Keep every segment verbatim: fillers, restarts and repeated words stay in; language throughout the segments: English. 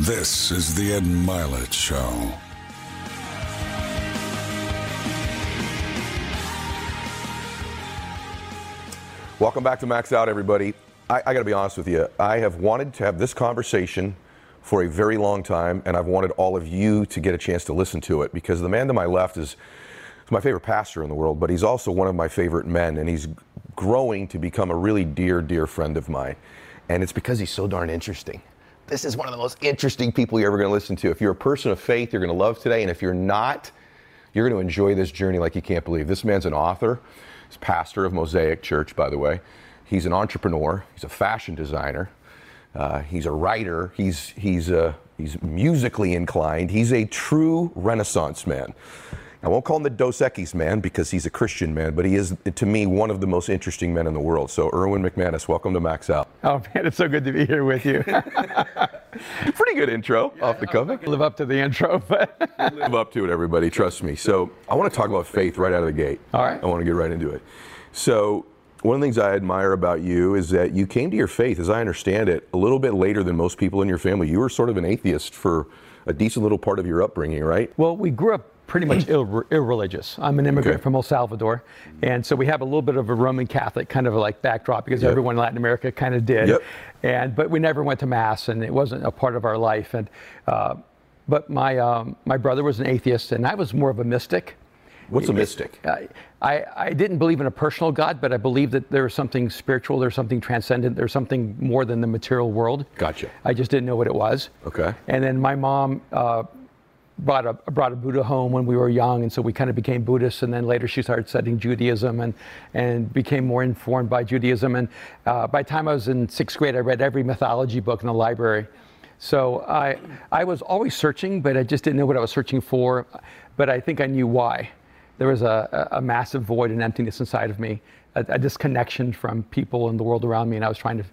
This is the Ed Milet Show. Welcome back to Max Out, everybody. I, I got to be honest with you. I have wanted to have this conversation for a very long time, and I've wanted all of you to get a chance to listen to it, because the man to my left is my favorite pastor in the world, but he's also one of my favorite men, and he's growing to become a really dear, dear friend of mine. And it's because he's so darn interesting. This is one of the most interesting people you're ever going to listen to. If you're a person of faith, you're going to love today, and if you're not, you're going to enjoy this journey like you can't believe. This man's an author. He's pastor of Mosaic Church, by the way. He's an entrepreneur. He's a fashion designer. Uh, he's a writer. He's he's uh, he's musically inclined. He's a true Renaissance man. I won't call him the Dos Equis man because he's a Christian man, but he is, to me, one of the most interesting men in the world. So, Erwin McManus, welcome to Max Out. Oh, man, it's so good to be here with you. Pretty good intro, yeah, off the cuff. I can live up to the intro, but... live up to it, everybody, trust me. So, I want to talk about faith right out of the gate. All right. I want to get right into it. So, one of the things I admire about you is that you came to your faith, as I understand it, a little bit later than most people in your family. You were sort of an atheist for a decent little part of your upbringing, right? Well, we grew up pretty much irreligious. I'm an immigrant okay. from El Salvador, and so we have a little bit of a Roman Catholic kind of like backdrop, because yep. everyone in Latin America kind of did, yep. and but we never went to Mass, and it wasn't a part of our life. And uh, but my um, my brother was an atheist, and I was more of a mystic. What's a mystic? I, I, I didn't believe in a personal God, but I believed that there was something spiritual, there's something transcendent, there's something more than the material world. Gotcha. I just didn't know what it was. Okay. And then my mom uh, brought a brought a Buddha home when we were young, and so we kind of became Buddhists, and then later she started studying Judaism and and became more informed by Judaism. And uh, by the time I was in sixth grade, I read every mythology book in the library. So I I was always searching, but I just didn't know what I was searching for. But I think I knew why. There was a, a massive void and emptiness inside of me, a, a disconnection from people and the world around me, and I was trying to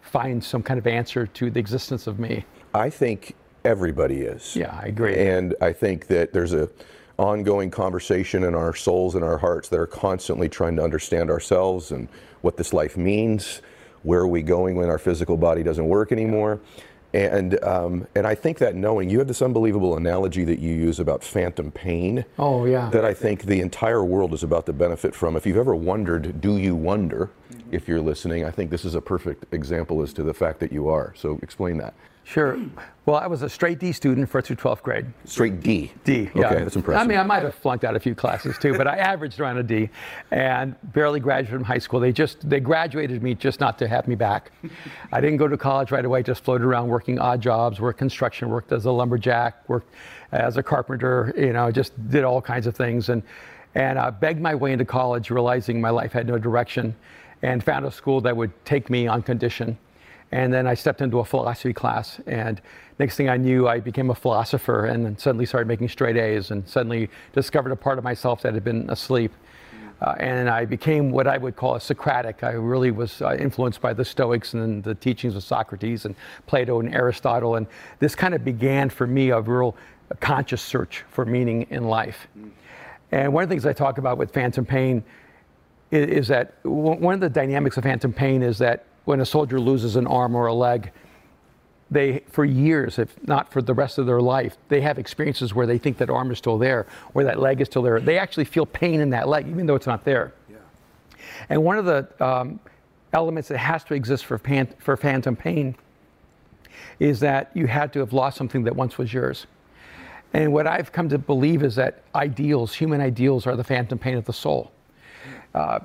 find some kind of answer to the existence of me. I think everybody is. Yeah, I agree. And I think that there's a ongoing conversation in our souls and our hearts that are constantly trying to understand ourselves and what this life means, where are we going when our physical body doesn't work anymore. And um, and I think that knowing, you have this unbelievable analogy that you use about phantom pain. Oh, yeah. That I think the entire world is about to benefit from. If you've ever wondered, do you wonder, mm-hmm. if you're listening, I think this is a perfect example as to the fact that you are. So explain that. Sure. Well, I was a straight D student first through twelfth grade. Straight D? D, yeah. Okay, that's impressive. I mean, I might have flunked out a few classes too, but I averaged around a D and barely graduated from high school. They just, they graduated me just not to have me back. I didn't go to college right away, just floated around working odd jobs, worked construction, worked as a lumberjack, worked as a carpenter, you know, just did all kinds of things. And, and I begged my way into college, realizing my life had no direction, and found a school that would take me on condition. And then I stepped into a philosophy class, and next thing I knew, I became a philosopher, and then suddenly started making straight A's, and suddenly discovered a part of myself that had been asleep. Uh, and I became what I would call a Socratic. I really was uh, influenced by the Stoics and the teachings of Socrates and Plato and Aristotle. And this kind of began for me a real conscious search for meaning in life. And one of the things I talk about with phantom pain is, is that one of the dynamics of phantom pain is that when a soldier loses an arm or a leg, they, for years, if not for the rest of their life, they have experiences where they think that arm is still there or that leg is still there. They actually feel pain in that leg, even though it's not there. Yeah. And one of the um, elements that has to exist for, pan for phantom pain is that you had to have lost something that once was yours. And what I've come to believe is that ideals, human ideals, are the phantom pain of the soul. Uh,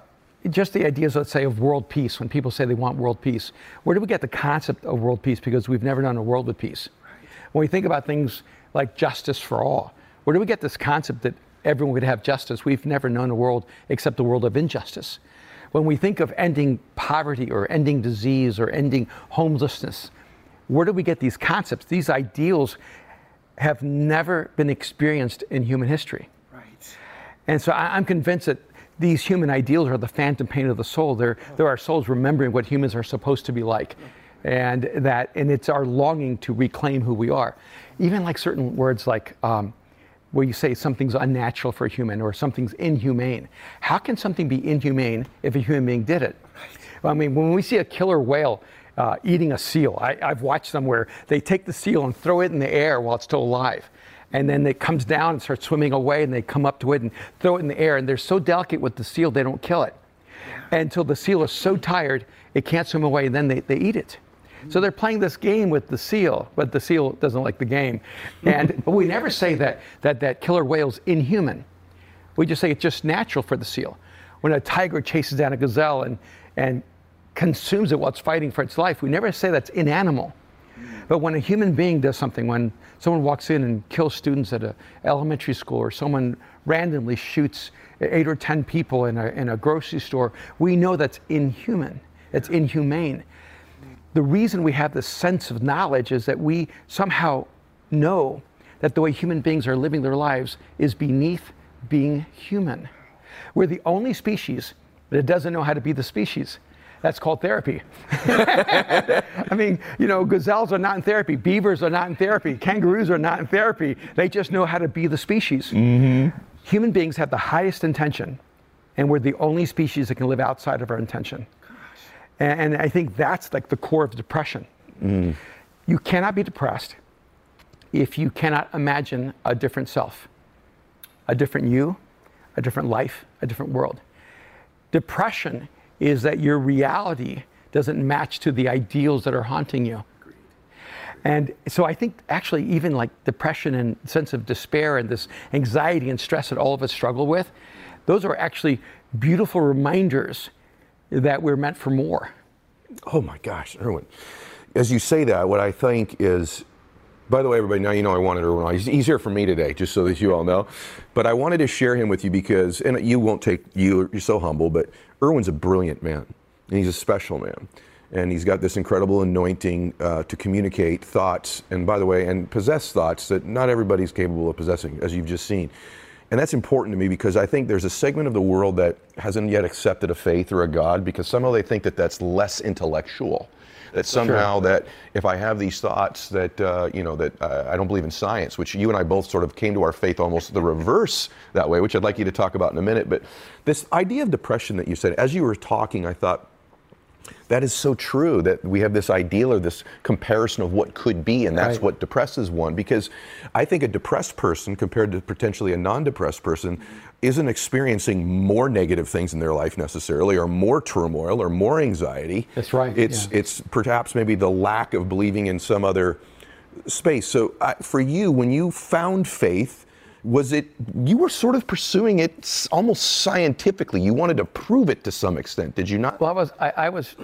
Just the ideas, let's say, of world peace, when people say they want world peace. Where do we get the concept of world peace? Because we've never known a world with peace. Right. When we think about things like justice for all, where do we get this concept that everyone would have justice? We've never known a world except the world of injustice. When we think of ending poverty or ending disease or ending homelessness, where do we get these concepts? These ideals have never been experienced in human history. Right. And so I, I'm convinced that these human ideals are the phantom pain of the soul. They're, they're our souls remembering what humans are supposed to be like. And that, and it's our longing to reclaim who we are. Even like certain words like, um, where you say something's unnatural for a human or something's inhumane. How can something be inhumane if a human being did it? I mean, when we see a killer whale uh, eating a seal. I, I've watched somewhere they take the seal and throw it in the air while it's still alive. And then it comes down and starts swimming away, and they come up to it and throw it in the air. And they're so delicate with the seal, they don't kill it until the seal is so tired it can't swim away, and then they, they eat it. So they're playing this game with the seal, but the seal doesn't like the game. And but we never say that, that that killer whale's inhuman. We just say it's just natural for the seal. When a tiger chases down a gazelle and, and consumes it while it's fighting for its life, we never say that's inanimal. But when a human being does something, when someone walks in and kills students at an elementary school, or someone randomly shoots eight or ten people in a, in a grocery store, we know that's inhuman, that's inhumane. The reason we have this sense of knowledge is that we somehow know that the way human beings are living their lives is beneath being human. We're the only species that doesn't know how to be the species. That's called therapy. I mean, you know, gazelles are not in therapy. Beavers are not in therapy. Kangaroos are not in therapy. They just know how to be the species. Mm-hmm. Human beings have the highest intention, and we're the only species that can live outside of our intention. Gosh. And, and I think that's like the core of depression. Mm. You cannot be depressed if you cannot imagine a different self, a different you, a different life, a different world. Depression is that your reality doesn't match to the ideals that are haunting you. And so I think actually even like depression and sense of despair and this anxiety and stress that all of us struggle with, those are actually beautiful reminders that we're meant for more. Oh my gosh, Erwin. As you say that, what I think is, by the way, everybody, now you know I wanted Erwin. He's here for me today, just so that you all know. But I wanted to share him with you because, and you won't take, you, you're so humble, but Erwin's a brilliant man, and he's a special man. And he's got this incredible anointing uh, to communicate thoughts, and by the way, and possess thoughts that not everybody's capable of possessing, as you've just seen. And that's important to me because I think there's a segment of the world that hasn't yet accepted a faith or a God because somehow they think that that's less intellectual. That somehow sure. that if I have these thoughts that, uh, you know, that uh, I don't believe in science, which you and I both sort of came to our faith almost the reverse that way, which I'd like you to talk about in a minute. But this idea of depression that you said, as you were talking, I thought, that is so true, that we have this ideal or this comparison of what could be, and that's right. what depresses one. Because I think a depressed person compared to potentially a non-depressed person isn't experiencing more negative things in their life necessarily, or more turmoil, or more anxiety. That's right. It's, yeah. it's perhaps maybe the lack of believing in some other space. So I, for you, when you found faith, was it, you were sort of pursuing it almost scientifically. You wanted to prove it to some extent, did you not? Well, I was, I, I was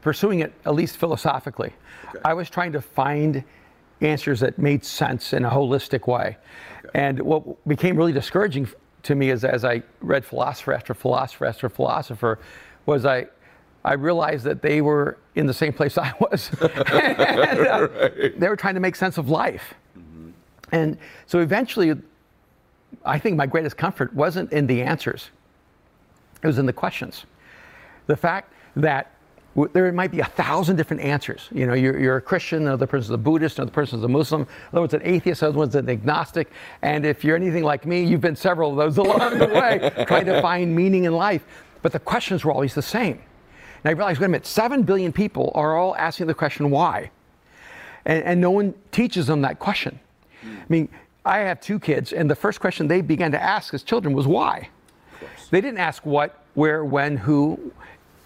pursuing it at least philosophically. Okay. I was trying to find answers that made sense in a holistic way. Okay. And what became really discouraging to me is as I read philosopher after philosopher after philosopher was I, I realized that they were in the same place I was. and, uh, right. They were trying to make sense of life. Mm-hmm. And so eventually, I think my greatest comfort wasn't in the answers. It was in the questions. The fact that w there might be a thousand different answers. You know, you're, you're a Christian, another person's a Buddhist, another person's a Muslim, another one's an atheist, another one's an agnostic. And if you're anything like me, you've been several of those along the way, trying to find meaning in life. But the questions were always the same. And I realized, wait a minute, seven billion people are all asking the question, why? And, and no one teaches them that question. I mean, I have two kids, and the first question they began to ask as children was why. They didn't ask what, where, when, who.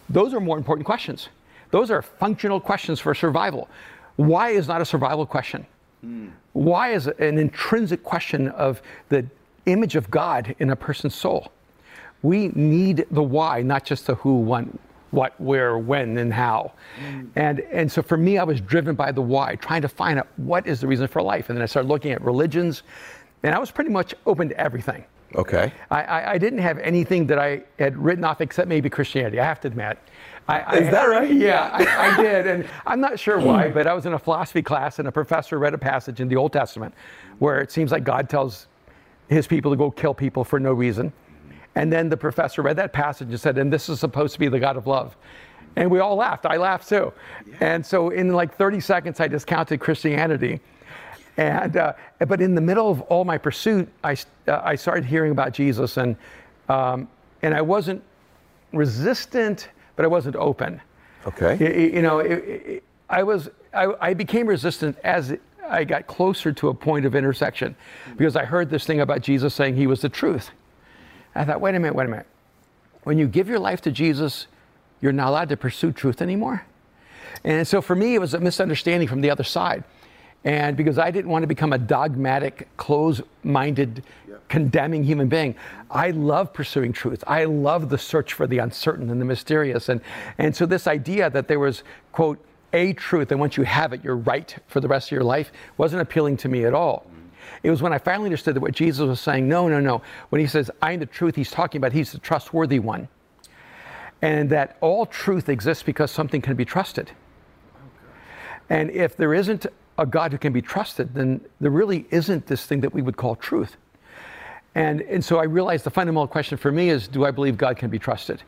Those are more important questions. Those are functional questions for survival. Why is not a survival question? Mm. Why is an intrinsic question of the image of God in a person's soul? We need the why, not just the who, when, what, where, when, and how. Mm. And, and so for me, I was driven by the why, trying to find out what is the reason for life. And then I started looking at religions, and I was pretty much open to everything. Okay. I, I, I didn't have anything that I had written off except maybe Christianity, I have to admit. I, is I, that right? Yeah, yeah. I, I did, and I'm not sure why, but I was in a philosophy class, and a professor read a passage in the Old Testament where it seems like God tells his people to go kill people for no reason. And then the professor read that passage and said, and this is supposed to be the God of love. And we all laughed. I laughed too. Yeah. And so in like thirty seconds, I discounted Christianity. And, uh, but in the middle of all my pursuit, I, uh, I started hearing about Jesus. And, um, and I wasn't resistant, but I wasn't open. Okay. You, you know, it, it, I was I, I became resistant as I got closer to a point of intersection, because I heard this thing about Jesus saying he was the truth. I thought, wait a minute, wait a minute. When you give your life to Jesus, you're not allowed to pursue truth anymore. And so for me, it was a misunderstanding from the other side. And because I didn't want to become a dogmatic, close-minded, yeah. condemning human being, I love pursuing truth. I love the search for the uncertain and the mysterious. And, and so this idea that there was, quote, a truth, and once you have it, you're right for the rest of your life, wasn't appealing to me at all. It was when I finally understood that what Jesus was saying, no, no, no. When he says, I am the truth, he's talking about he's the trustworthy one. And that all truth exists because something can be trusted. Okay. And if there isn't a God who can be trusted, then there really isn't this thing that we would call truth. And, and so I realized the fundamental question for me is, do I believe God can be trusted?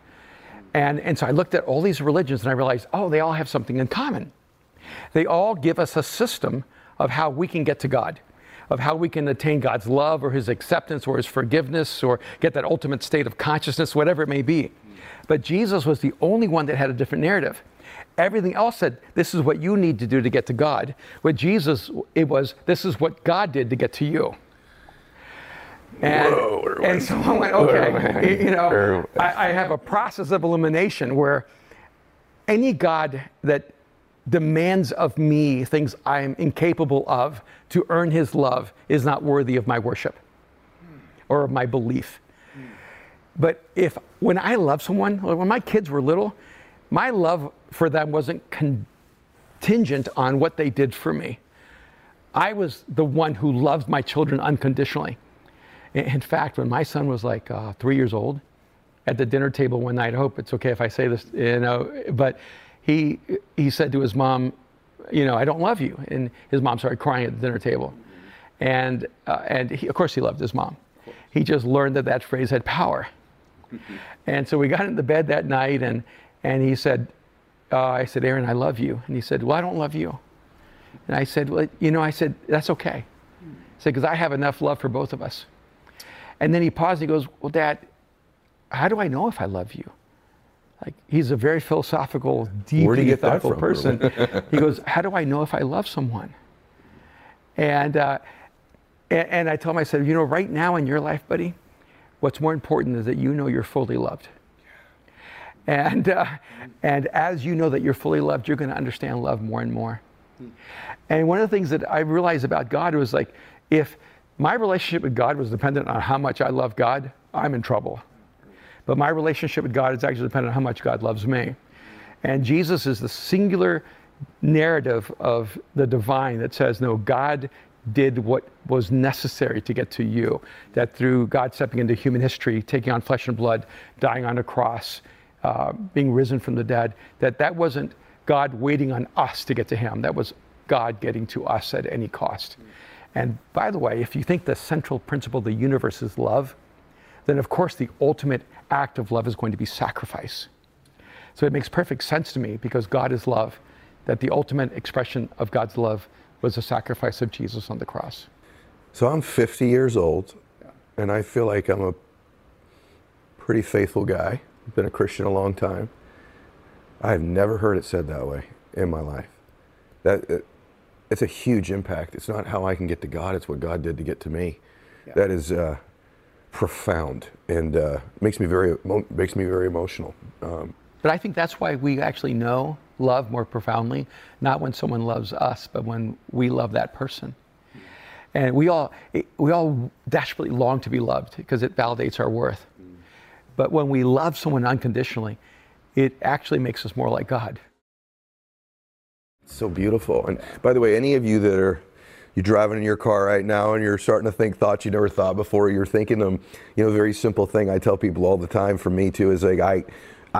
And, and so I looked at all these religions and I realized, oh, they all have something in common. They all give us a system of how we can get to God, of how we can attain God's love or his acceptance or his forgiveness or get that ultimate state of consciousness, whatever it may be. But Jesus was the only one that had a different narrative. Everything else said, this is what you need to do to get to God. With Jesus, it was, this is what God did to get to you. And, Whoa, and so I went, okay, you know, I, I have a process of elimination where any God that demands of me things I am incapable of to earn his love is not worthy of my worship or of my belief. But if, when I love someone, when my kids were little, my love for them wasn't contingent on what they did for me. I was the one who loved my children unconditionally. In fact, when my son was like uh, three years old, at the dinner table one night, I hope it's okay if I say this, you know, but he, he said to his mom, you know, I don't love you. And his mom started crying at the dinner table. And, uh, and he, of course he loved his mom. He just learned that that phrase had power. And so we got into bed that night, and, and he said, uh, I said, Aaron, I love you. And he said, well, I don't love you. And I said, well, you know, I said, that's okay. I said, because I have enough love for both of us. And then he paused and he goes, well, Dad, how do I know if I love you? Like, he's a very philosophical, deeply thoughtful person. He goes, how do I know if I love someone? And, uh, and, and I told him, I said, you know, right now in your life, buddy, what's more important is that you know you're fully loved. And, uh, and as you know that you're fully loved, you're going to understand love more and more. And one of the things that I realized about God was, like, if my relationship with God was dependent on how much I love God, I'm in trouble. But my relationship with God is actually dependent on how much God loves me. And Jesus is the singular narrative of the divine that says, no, God did what was necessary to get to you. That through God stepping into human history, taking on flesh and blood, dying on a cross, Uh, being risen from the dead, that that wasn't God waiting on us to get to him. That was God getting to us at any cost. And by the way, if you think the central principle of the universe is love, then of course the ultimate act of love is going to be sacrifice. So it makes perfect sense to me, because God is love, that the ultimate expression of God's love was the sacrifice of Jesus on the cross. So I'm fifty years old, and I feel like I'm a pretty faithful guy. I've been a Christian a long time. I've never heard it said that way in my life. That it, it's a huge impact. It's not how I can get to God, it's what God did to get to me. Yeah. That is uh, profound, and uh, makes me very makes me very emotional. Um, but I think that's why we actually know love more profoundly, not when someone loves us, but when we love that person. And we all we all desperately long to be loved because it validates our worth. But when we love someone unconditionally, it actually makes us more like God. So beautiful. And by the way, any of you that are you're driving in your car right now and you're starting to think thoughts you never thought before, you're thinking them, you know, very simple thing I tell people all the time, for me too, is like, I,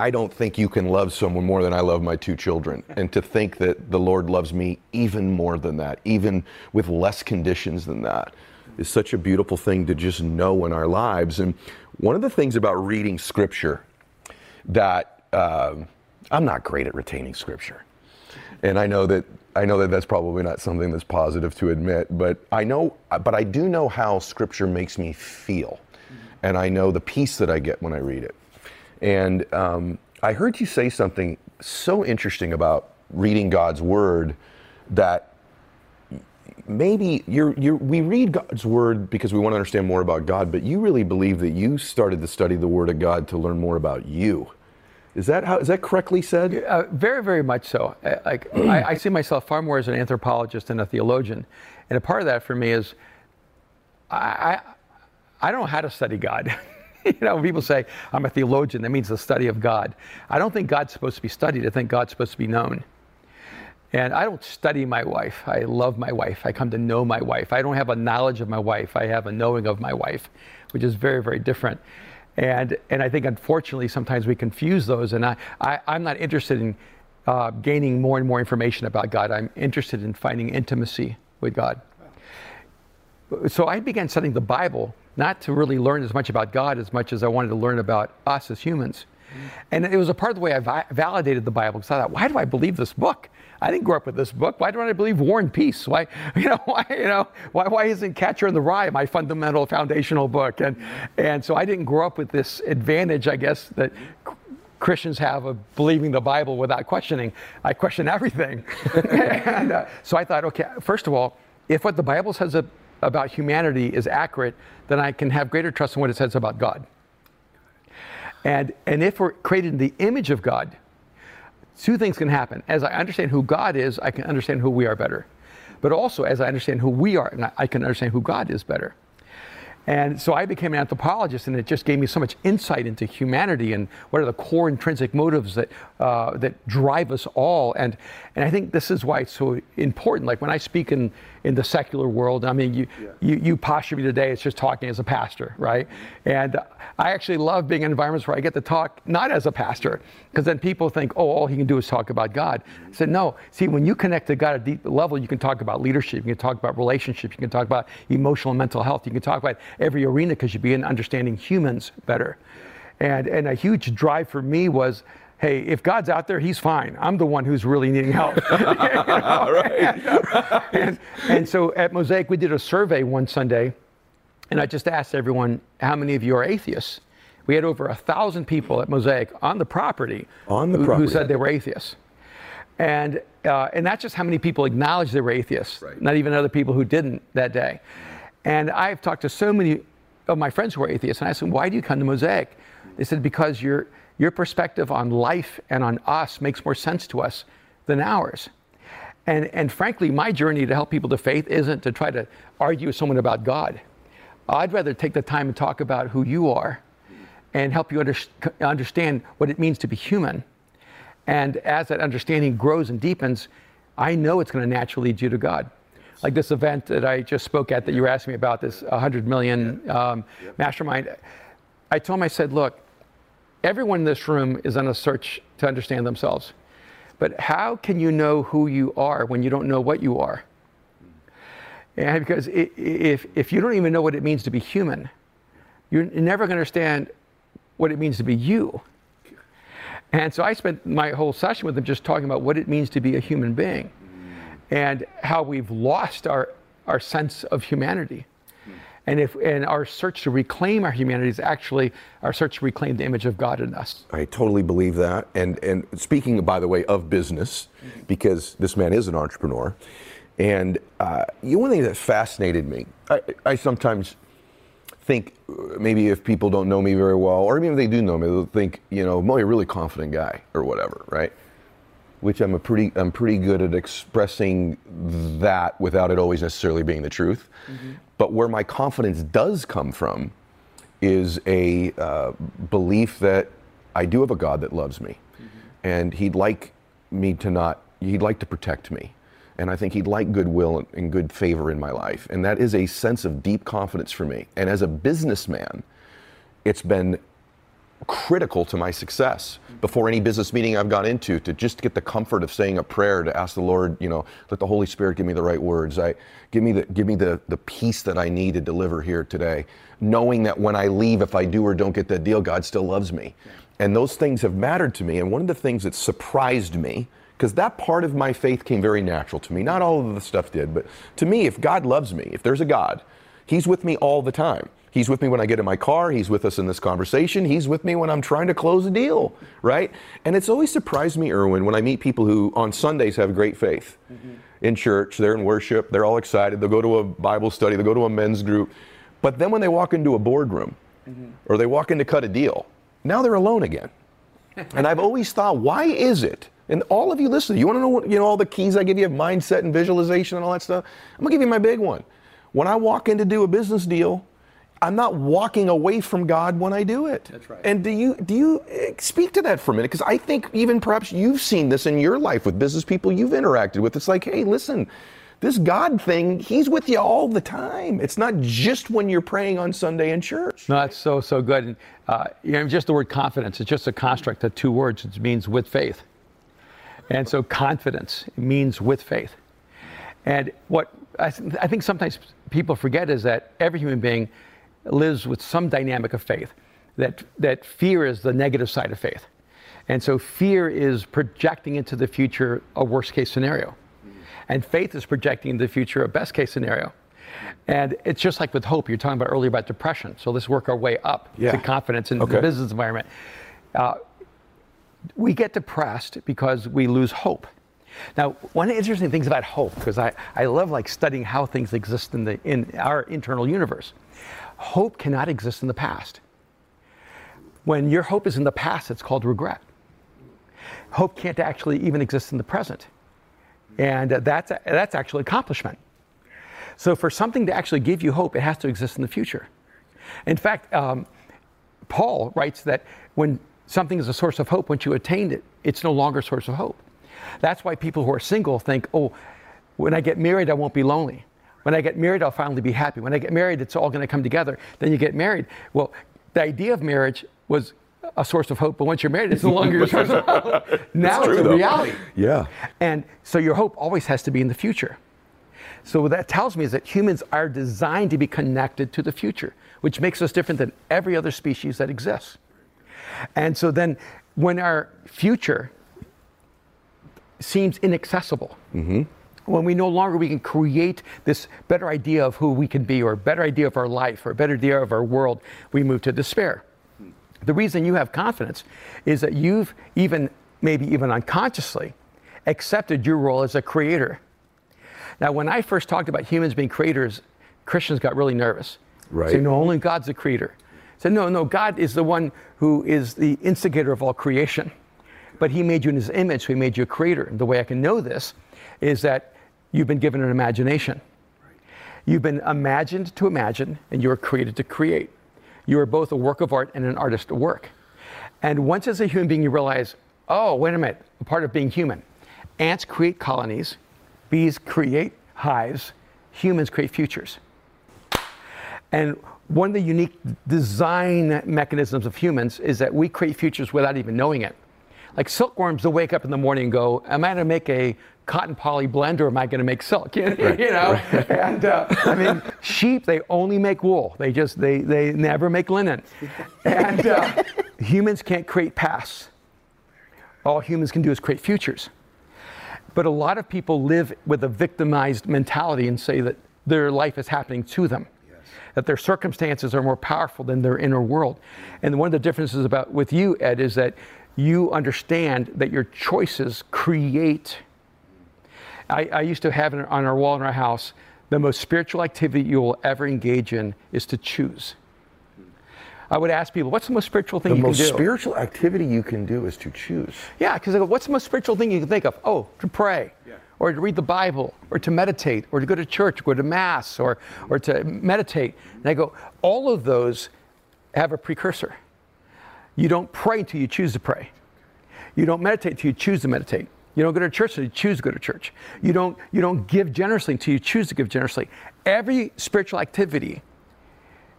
I don't think you can love someone more than I love my two children. And to think that the Lord loves me even more than that, even with less conditions than that, is such a beautiful thing to just know in our lives. And one of the things about reading scripture that uh, I'm not great at retaining scripture, and I know that I know that that's probably not something that's positive to admit, but I know, but I do know how scripture makes me feel, and I know the peace that I get when I read it. And um, I heard you say something so interesting about reading God's word, that maybe you're, you're, we read God's word because we want to understand more about God, but you really believe that you started to study the word of God to learn more about you. Is that how, is that correctly said? Uh, very, very much so. I, like, I, I see myself far more as an anthropologist than a theologian. And a part of that for me is I, I, I don't know how to study God. You know, people say, I'm a theologian. That means the study of God. I don't think God's supposed to be studied. I think God's supposed to be known. And I don't study my wife. I love my wife. I come to know my wife. I don't have a knowledge of my wife. I have a knowing of my wife, which is very, very different. And and I think, unfortunately, sometimes we confuse those. And I, I, I'm not interested in uh, gaining more and more information about God. I'm interested in finding intimacy with God. So I began studying the Bible, not to really learn as much about God as much as I wanted to learn about us as humans. Mm-hmm. And it was a part of the way I vi- validated the Bible, because I thought, why do I believe this book? I didn't grow up with this book. Why don't I believe War and Peace? Why, you know, why, you know, why, why isn't Catcher in the Rye my fundamental foundational book? And and so I didn't grow up with this advantage, I guess, that c- Christians have of believing the Bible without questioning. I question everything. and uh, so I thought, okay, first of all, if what the Bible says a, about humanity is accurate, then I can have greater trust in what it says about God. And and if we're created in the image of God, two things can happen. As I understand who God is, I can understand who we are better. But also, as I understand who we are, I can understand who God is better. And so I became an anthropologist, and it just gave me so much insight into humanity and what are the core intrinsic motives that uh, that drive us all. And and I think this is why it's so important. Like when I speak in, in the secular world, I mean, you, yeah. you you posture me today, it's just talking as a pastor, right? And I actually love being in environments where I get to talk not as a pastor, because then people think, oh, all he can do is talk about God. I said, no, see, when you connect to God at a deep level, you can talk about leadership, you can talk about relationships, you can talk about emotional and mental health, you can talk about every arena, because you begin understanding humans better. And and a huge drive for me was, hey, if God's out there, he's fine. I'm the one who's really needing help. You know? Right. And, right. And, and so at Mosaic, we did a survey one Sunday, and I just asked everyone, how many of you are atheists? We had over a thousand people at Mosaic on the property, on the who, property. who said they were atheists. And, uh, and that's just how many people acknowledged they were atheists, right. Not even other people who didn't that day. And I've talked to so many of my friends who are atheists, and I said, why do you come to Mosaic? They said, because your your perspective on life and on us makes more sense to us than ours. And and frankly, my journey to help people to faith isn't to try to argue with someone about God. I'd rather take the time and talk about who you are and help you under, understand what it means to be human. And as that understanding grows and deepens, I know it's going to naturally lead you to God. Like this event that I just spoke at that yeah. you were asking me about, this one hundred million yeah. Um, yeah. mastermind. I told him, I said, look, everyone in this room is on a search to understand themselves. But how can you know who you are when you don't know what you are? And because it, if, if you don't even know what it means to be human, you're never going to understand what it means to be you. And so I spent my whole session with him just talking about what it means to be a human being. And how we've lost our, our sense of humanity. Mm. And if and our search to reclaim our humanity is actually our search to reclaim the image of God in us. I totally believe that. And and speaking, by the way, of business, because this man is an entrepreneur, and uh, you know, one thing that fascinated me, I, I sometimes think maybe if people don't know me very well, or even if they do know me, they'll think, you know, Mo, you're a really confident guy or whatever, right? Which I'm a pretty, I'm pretty good at expressing that without it always necessarily being the truth. Mm-hmm. But where my confidence does come from is a uh, belief that I do have a God that loves me, mm-hmm. and He'd like me to not, He'd like to protect me, and I think He'd like goodwill and, and good favor in my life, and that is a sense of deep confidence for me. And as a businessman, it's been critical to my success before any business meeting I've gone into, to just get the comfort of saying a prayer, to ask the Lord, you know, let the Holy Spirit give me the right words. I give me the give me the the peace that I need to deliver here today, knowing that when I leave, if I do or don't get that deal, God still loves me. And those things have mattered to me. And one of the things that surprised me, because that part of my faith came very natural to me. Not all of the stuff did, but to me, if God loves me, if there's a God, He's with me all the time. He's with me when I get in my car. He's with us in this conversation. He's with me when I'm trying to close a deal, right? And it's always surprised me, Erwin, when I meet people who on Sundays have great faith mm-hmm. in church. They're in worship. They're all excited. They'll go to a Bible study. They'll go to a men's group. But then when they walk into a boardroom mm-hmm. or they walk in to cut a deal, now they're alone again. And I've always thought, why is it? And all of you listen, you want to know what, you know, all the keys I give you of mindset and visualization and all that stuff? I'm going to give you my big one. When I walk in to do a business deal, I'm not walking away from God when I do it. That's right. And do you do you speak to that for a minute? Because I think even perhaps you've seen this in your life with business people you've interacted with. It's like, hey, listen, this God thing, he's with you all the time. It's not just when you're praying on Sunday in church. No, that's so, so good. And uh, you know, just the word confidence, it's just a construct of two words. It means with faith. And so confidence means with faith. And what I, th- I think sometimes people forget is that every human being lives with some dynamic of faith, that that fear is the negative side of faith. And so fear is projecting into the future a worst case scenario. And faith is projecting into the future a best case scenario. And it's just like with hope, you're talking about earlier about depression. So let's work our way up yeah. to confidence in okay. the business environment. Uh, we get depressed because we lose hope. Now, one of the interesting things about hope, because I, I love like studying how things exist in the in our internal universe. Hope cannot exist in the past. When your hope is in the past, it's called regret. Hope can't actually even exist in the present. And that's that's actually accomplishment. So for something to actually give you hope, it has to exist in the future. In fact, um, Paul writes that when something is a source of hope, once you attain it, it's no longer a source of hope. That's why people who are single think, oh, when I get married, I won't be lonely. When I get married, I'll finally be happy. When I get married, it's all going to come together. Then you get married. Well, the idea of marriage was a source of hope, but once you're married, it's no longer your source of hope. Now it's, true, it's a reality. Though. Yeah. And so your hope always has to be in the future. So what that tells me is that humans are designed to be connected to the future, which makes us different than every other species that exists. And so then when our future seems inaccessible, mm-hmm. when we no longer we can create this better idea of who we can be or a better idea of our life or a better idea of our world, we move to despair. The reason you have confidence is that you've even, maybe even unconsciously, accepted your role as a creator. Now, when I first talked about humans being creators, Christians got really nervous. Right. Saying, no, only God's a creator. Said, no, no, God is the one who is the instigator of all creation. But he made you in his image, so he made you a creator. And the way I can know this is that you've been given an imagination. You've been imagined to imagine, and you were created to create. You are both a work of art and an artist at work. And once as a human being, you realize, oh, wait a minute, a part of being human. Ants create colonies, bees create hives, humans create futures. And one of the unique design mechanisms of humans is that we create futures without even knowing it. Like silkworms, they'll wake up in the morning and go, am I going to make a cotton poly blend or am I going to make silk? You, right. you know, right. and uh, I mean, sheep, they only make wool. They just, they they never make linen. And uh, humans can't create pasts. All humans can do is create futures. But a lot of people live with a victimized mentality and say that their life is happening to them. That their circumstances are more powerful than their inner world. And one of the differences about with you, Ed, is that you understand that your choices create. I, I used to have on our wall in our house, the most spiritual activity you will ever engage in is to choose. I would ask people, what's the most spiritual thing you can do? The most spiritual activity you can do is to choose. Yeah, because I go, what's the most spiritual thing you can think of? Oh, to pray. Yeah. Or to read the Bible, or to meditate, or to go to church, go to mass, or or to meditate. And I go, all of those have a precursor. You don't pray until you choose to pray. You don't meditate until you choose to meditate. You don't go to church until you choose to go to church. You don't you don't give generously until you choose to give generously. Every spiritual activity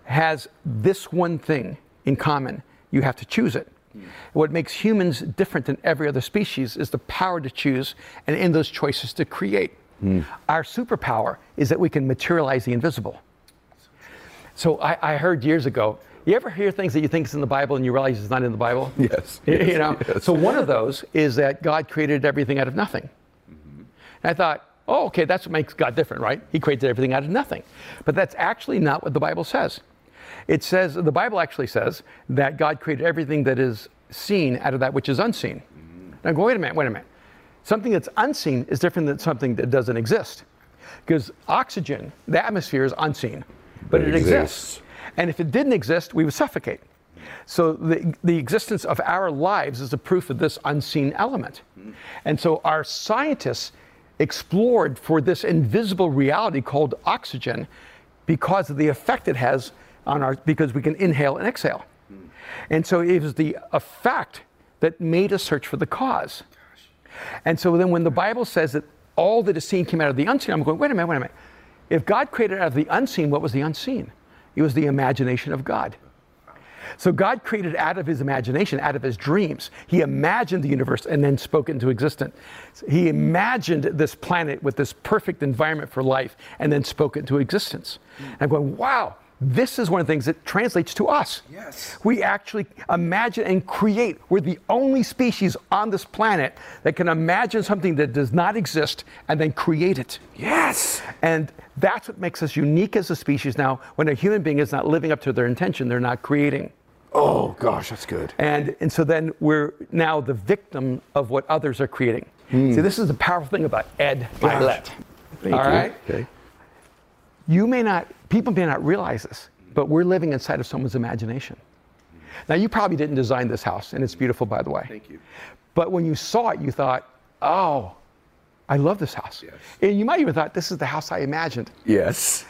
has this one thing in common. You have to choose it. What makes humans different than every other species is the power to choose and in those choices to create. Mm. Our superpower is that we can materialize the invisible. So I, I heard years ago, you ever hear things that you think is in the Bible and you realize it's not in the Bible? Yes. You, yes, you know? Yes. So one of those is that God created everything out of nothing. Mm-hmm. And I thought, oh, okay, that's what makes God different, right? He created everything out of nothing. But that's actually not what the Bible says. It says, the Bible actually says that God created everything that is seen out of that which is unseen. Mm-hmm. Now go, wait a minute, wait a minute. Something that's unseen is different than something that doesn't exist. Because oxygen, the atmosphere is unseen, but it, it exists. exists. And if it didn't exist, we would suffocate. So the, the existence of our lives is the proof of this unseen element. And so our scientists explored for this invisible reality called oxygen because of the effect it has on our, because we can inhale and exhale. And so it was the effect that made us search for the cause. And so then when the Bible says that all that is seen came out of the unseen, I'm going, wait a minute, wait a minute. If God created out of the unseen, what was the unseen? It was the imagination of God. So God created out of his imagination, out of his dreams. He imagined the universe and then spoke it into existence. He imagined this planet with this perfect environment for life and then spoke it into existence. And I'm going, wow, this is one of the things that translates to us. Yes. We actually imagine and create. We're the only species on this planet that can imagine something that does not exist and then create it. Yes. And that's what makes us unique as a species now. When a human being is not living up to their intention, they're not creating. Oh, gosh, that's good. And, and so then we're now the victim of what others are creating. Mm. See, this is the powerful thing about Ed Milet. All you. right? Okay. You may not, people may not realize this, but we're living inside of someone's imagination. Now, you probably didn't design this house, and it's beautiful, by the way. Thank you. But when you saw it, you thought, oh, I love this house. Yes. And you might even thought, this is the house I imagined. Yes.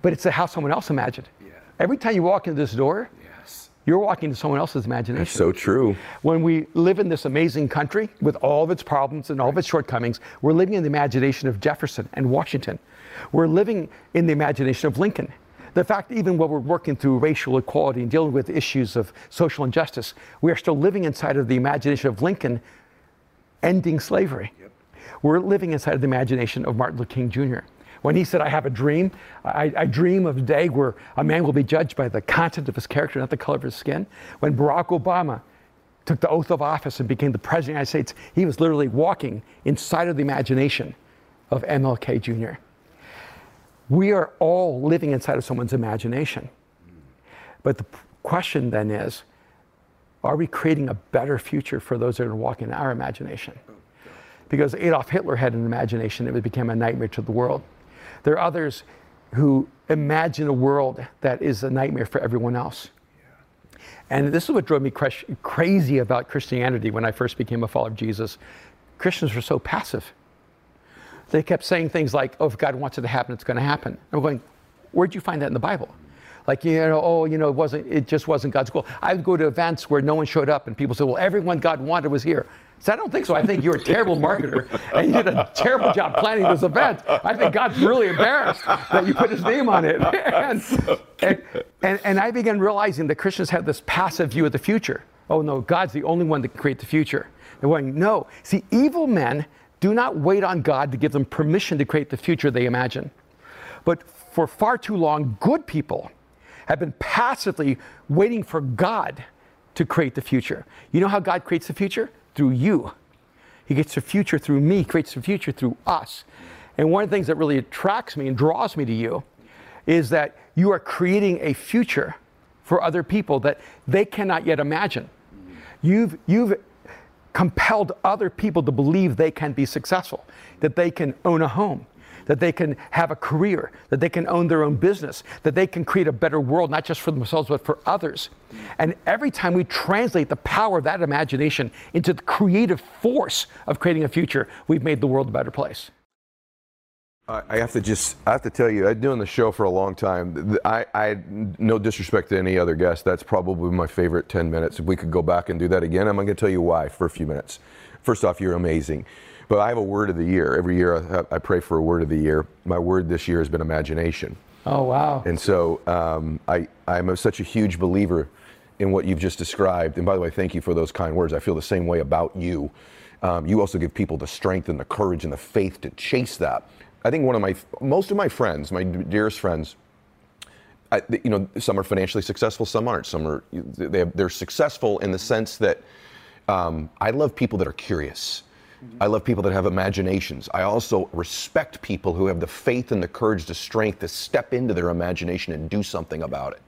But it's the house someone else imagined. Yeah. Every time you walk into this door, yes, you're walking into someone else's imagination. That's so true. When we live in this amazing country with all of its problems and all of its shortcomings, we're living in the imagination of Jefferson and Washington. We're living in the imagination of Lincoln. The fact that even while we're working through racial equality and dealing with issues of social injustice, we are still living inside of the imagination of Lincoln ending slavery. Yep. We're living inside of the imagination of Martin Luther King Junior When he said, I have a dream, I, I dream of a day where a man will be judged by the content of his character, not the color of his skin. When Barack Obama took the oath of office and became the president of the United States, he was literally walking inside of the imagination of M L K Junior We are all living inside of someone's imagination. But the question then is, are we creating a better future for those that are walking in our imagination? Because Adolf Hitler had an imagination that became a nightmare to the world. There are others who imagine a world that is a nightmare for everyone else. Yeah. And this is what drove me crazy about Christianity when I first became a follower of Jesus. Christians were so passive. They kept saying things like, oh, if God wants it to happen, it's going to happen. I'm going, where'd you find that in the Bible? Like, you know, oh, you know, it wasn't, it just wasn't God's goal. I would go to events where no one showed up and people said, well, everyone God wanted was here. So I don't think so. I think you're a terrible marketer and you did a terrible job planning this event. I think God's really embarrassed that you put his name on it. and, and, and, and I began realizing that Christians have this passive view of the future. Oh, no, God's the only one that can create the future. They're going, no. See, evil men do not wait on God to give them permission to create the future they imagine. But for far too long, good people have been passively waiting for God to create the future. You know how God creates the future? Through you. He gets the future through me, creates the future through us. And one of the things that really attracts me and draws me to you is that you are creating a future for other people that they cannot yet imagine. You've, you've compelled other people to believe they can be successful, that they can own a home, that they can have a career, that they can own their own business, that they can create a better world, not just for themselves, but for others. And every time we translate the power of that imagination into the creative force of creating a future, we've made the world a better place. I have to just, I have to tell you, I've been doing the show for a long time. I, I, no disrespect to any other guest, that's probably my favorite ten minutes. If we could go back and do that again, I'm going to tell you why for a few minutes. First off, you're amazing. But I have a word of the year. Every year I, I pray for a word of the year. My word this year has been imagination. Oh, wow. And so um, I, I'm such a huge believer in what you've just described. And by the way, thank you for those kind words. I feel the same way about you. Um, you also give people the strength and the courage and the faith to chase that. I think one of my, most of my friends, my dearest friends, I, you know, some are financially successful, some aren't. Some are, they have, they're successful in the sense that um, I love people that are curious. I love people that have imaginations. I also respect people who have the faith and the courage, the strength to step into their imagination and do something about it.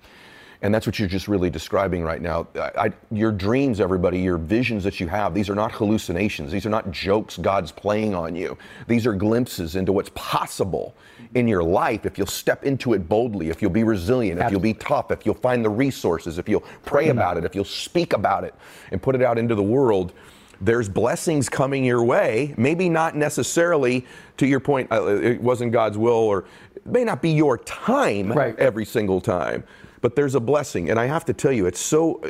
And that's what you're just really describing right now. I, I, your dreams, everybody, your visions that you have, these are not hallucinations. These are not jokes God's playing on you. These are glimpses into what's possible in your life if you'll step into it boldly, if you'll be resilient, Absolutely. If you'll be tough, if you'll find the resources, if you'll pray mm-hmm. about it, if you'll speak about it and put it out into the world. There's blessings coming your way, maybe not necessarily, to your point, uh, it wasn't God's will, or it may not be your time right. every single time, but there's a blessing. And I have to tell you, it's so,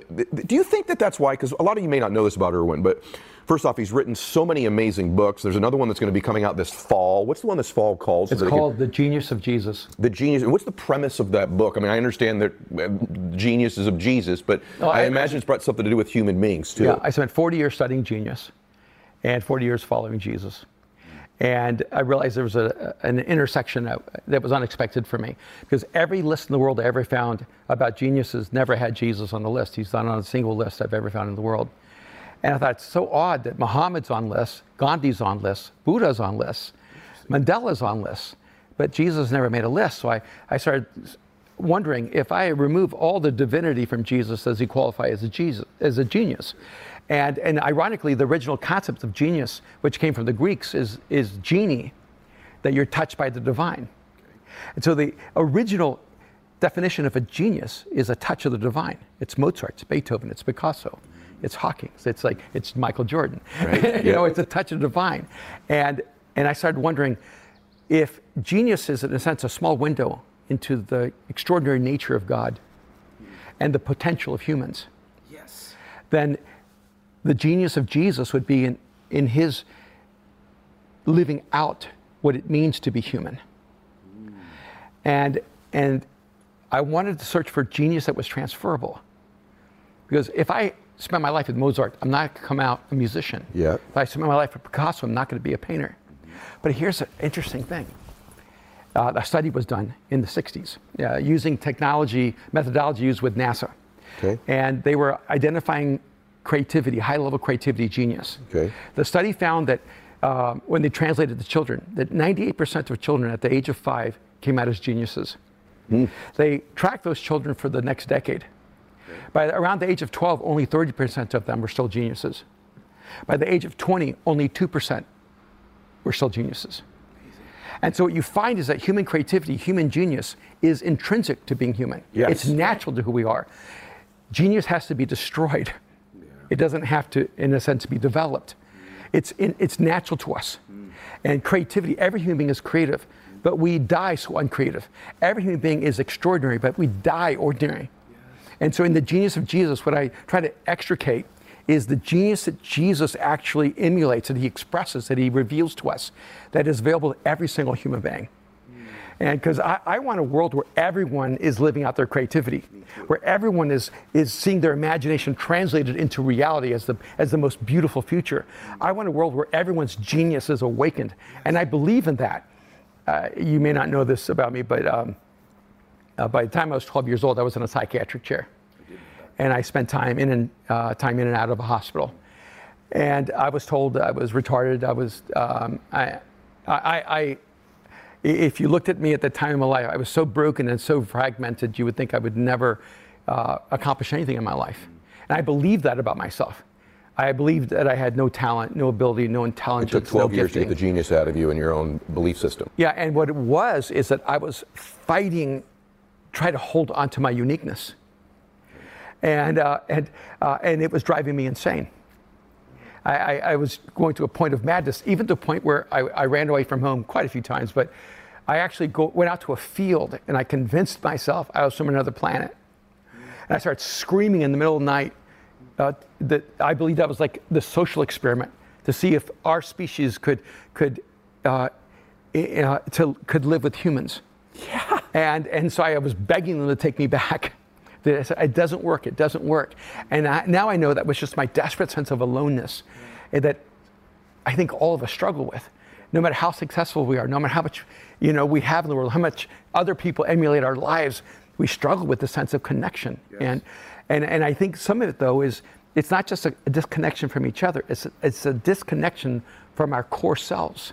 do you think that that's why, because a lot of you may not know this about Erwin, but first off, he's written so many amazing books. There's another one that's going to be coming out this fall. What's the one this fall called? It's called The Genius of Jesus. The Genius. What's the premise of that book? I mean, I understand that genius is of Jesus, but no, I, I imagine it's brought something to do with human beings, too. Yeah, I spent forty years studying genius and forty years following Jesus. And I realized there was a, an intersection that, that was unexpected for me, because every list in the world I ever found about geniuses never had Jesus on the list. He's not on a single list I've ever found in the world. And I thought, it's so odd that Muhammad's on lists, Gandhi's on lists, Buddha's on lists, Mandela's on lists, but Jesus never made a list. So I, I started wondering, if I remove all the divinity from Jesus, does he qualify as a, Jesus, as a genius? And, and ironically, the original concept of genius, which came from the Greeks, is, is genie, that you're touched by the divine. And so the original definition of a genius is a touch of the divine. It's Mozart, it's Beethoven, it's Picasso. It's Hawking. It's like, it's Michael Jordan. Right. you yeah. know, it's a touch of divine. And, and I started wondering if genius is, in a sense, a small window into the extraordinary nature of God and the potential of humans. Yes. Then the genius of Jesus would be in, in his living out what it means to be human. Mm. And, and I wanted to search for genius that was transferable. Because if I spend my life with Mozart, I'm not going to come out a musician. Yeah. If I spend my life with Picasso, I'm not going to be a painter. But here's an interesting thing. Uh, a study was done in the sixties uh, using technology, methodology used with NASA. Okay. And they were identifying creativity, high-level creativity, genius. Okay. The study found that um, when they translated the children, that ninety-eight percent of children at the age of five came out as geniuses. Mm. They tracked those children for the next decade. By around the age of twelve, only thirty percent of them were still geniuses. By the age of twenty, only two percent were still geniuses. Amazing. And so what you find is that human creativity, human genius, is intrinsic to being human. Yes. It's natural to who we are. Genius has to be destroyed. Yeah. It doesn't have to, in a sense, be developed. It's, in, it's natural to us. Mm. And creativity, every human being is creative, but we die so uncreative. Every human being is extraordinary, but we die ordinary. And so in The Genius of Jesus, what I try to extricate is the genius that Jesus actually emulates, that he expresses, that he reveals to us, that is available to every single human being. Mm. And because I, I want a world where everyone is living out their creativity, where everyone is, is seeing their imagination translated into reality as the, as the most beautiful future. I want a world where everyone's genius is awakened. And I believe in that. Uh, you may not know this about me, but um, Uh, by the time I was twelve years old, I was in a psychiatric chair, and I spent time in and uh, time in and out of a hospital. And I was told I was retarded. I was, um, I, I, I, if you looked at me at the time of my life, I was so broken and so fragmented, you would think I would never uh, accomplish anything in my life. And I believed that about myself. I believed that I had no talent, no ability, no intelligence. It took twelve years to get the genius out of you and your own belief system. Yeah, and what it was is that I was fighting. Try to hold on to my uniqueness, and uh, and uh, and it was driving me insane. I, I, I was going to a point of madness, even to a point where I, I ran away from home quite a few times. But I actually go, went out to a field, and I convinced myself I was from another planet, and I started screaming in the middle of the night. Uh, that I believed that was like the social experiment to see if our species could could uh, uh, to could live with humans. Yeah. And, and so I was begging them to take me back. I said, it doesn't work, it doesn't work. And I, now I know that was just my desperate sense of aloneness that I think all of us struggle with. No matter how successful we are, no matter how much you know, we have in the world, how much other people emulate our lives, we struggle with the sense of connection. Yes. And, and, and I think some of it, though, is it's not just a, a disconnection from each other, it's a, it's a disconnection from our core selves.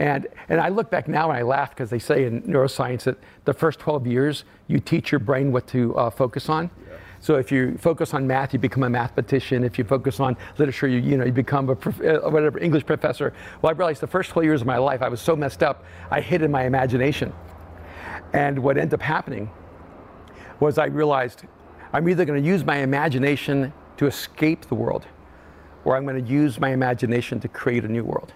And, and I look back now and I laugh because they say in neuroscience that the first twelve years, you teach your brain what to uh, focus on. Yeah. So if you focus on math, you become a mathematician. If you focus on literature, you, you know, you become a prof uh, whatever, English professor. Well, I realized the first twelve years of my life, I was so messed up, I hid in my imagination. And what ended up happening was I realized I'm either going to use my imagination to escape the world, or I'm going to use my imagination to create a new world.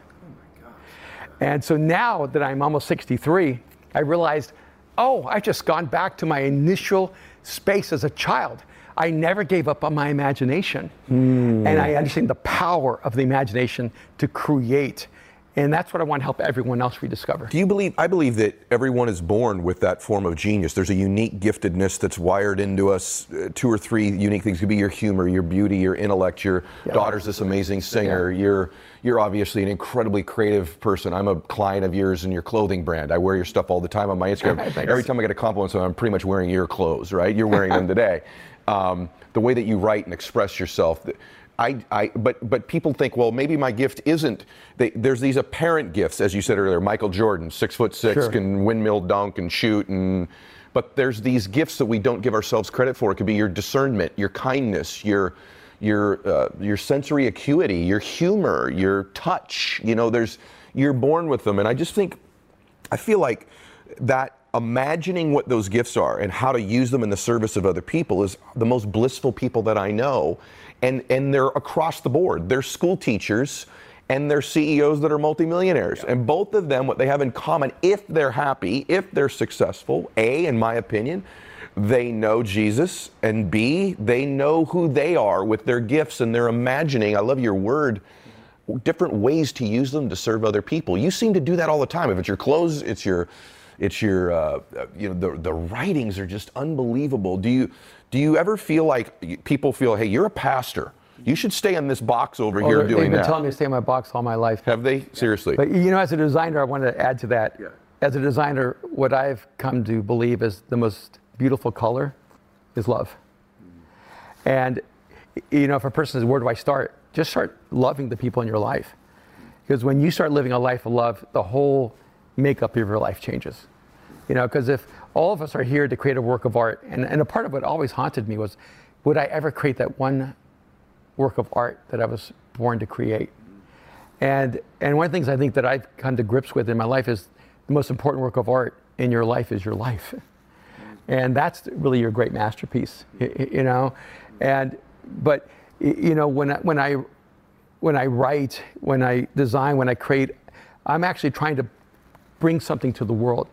And so now that I'm almost sixty-three, I realized, oh, I've just gone back to my initial space as a child. I never gave up on my imagination. Mm. And I understand the power of the imagination to create. And that's what I want to help everyone else rediscover. Do you believe, I believe that everyone is born with that form of genius. There's a unique giftedness that's wired into us. Uh, two or three unique things could be your humor, your beauty, your intellect, your yeah, daughter's this amazing singer. Yeah. You're, you're obviously an incredibly creative person. I'm a client of yours and your clothing brand. I wear your stuff all the time on my Instagram. Every time I get a compliment, so I'm pretty much wearing your clothes, right? You're wearing them today. Um, the way that you write and express yourself. I, I, but, but people think, well, maybe my gift isn't, they, there's these apparent gifts, as you said earlier, Michael Jordan, six foot six, sure, can windmill dunk and shoot, and, but there's these gifts that we don't give ourselves credit for. It could be your discernment, your kindness, your, your, uh, your sensory acuity, your humor, your touch, you know, there's, you're born with them. And I just think, I feel like that imagining what those gifts are and how to use them in the service of other people is the most blissful people that I know. And, and they're across the board. They're school teachers and they're C E Os that are multimillionaires. Yeah. And both of them, what they have in common, if they're happy, if they're successful, A, in my opinion, they know Jesus, and B, they know who they are with their gifts and their imagining. I love your word, different ways to use them to serve other people. You seem to do that all the time. If it's your clothes, it's your, it's your, uh, you know, the, the writings are just unbelievable. Do you, do you ever feel like people feel, hey, you're a pastor, you should stay in this box over oh, here doing that? They've been that. telling me to stay in my box all my life. Have they? Yeah. Seriously. But you know, as a designer, I want to add to that. Yeah. As a designer, what I've come to believe is the most beautiful color is love. Mm. And you know, if a person says, where do I start? Just start loving the people in your life. Because when you start living a life of love, the whole makeup of your life changes. You know, because if all of us are here to create a work of art, and, and a part of what always haunted me was, would I ever create that one work of art that I was born to create? And, and one of the things I think that I've come to grips with in my life is the most important work of art in your life is your life. And that's really your great masterpiece, you, you know? And, but, you know, when I, when I, when I write, when I design, when I create, I'm actually trying to bring something to the world.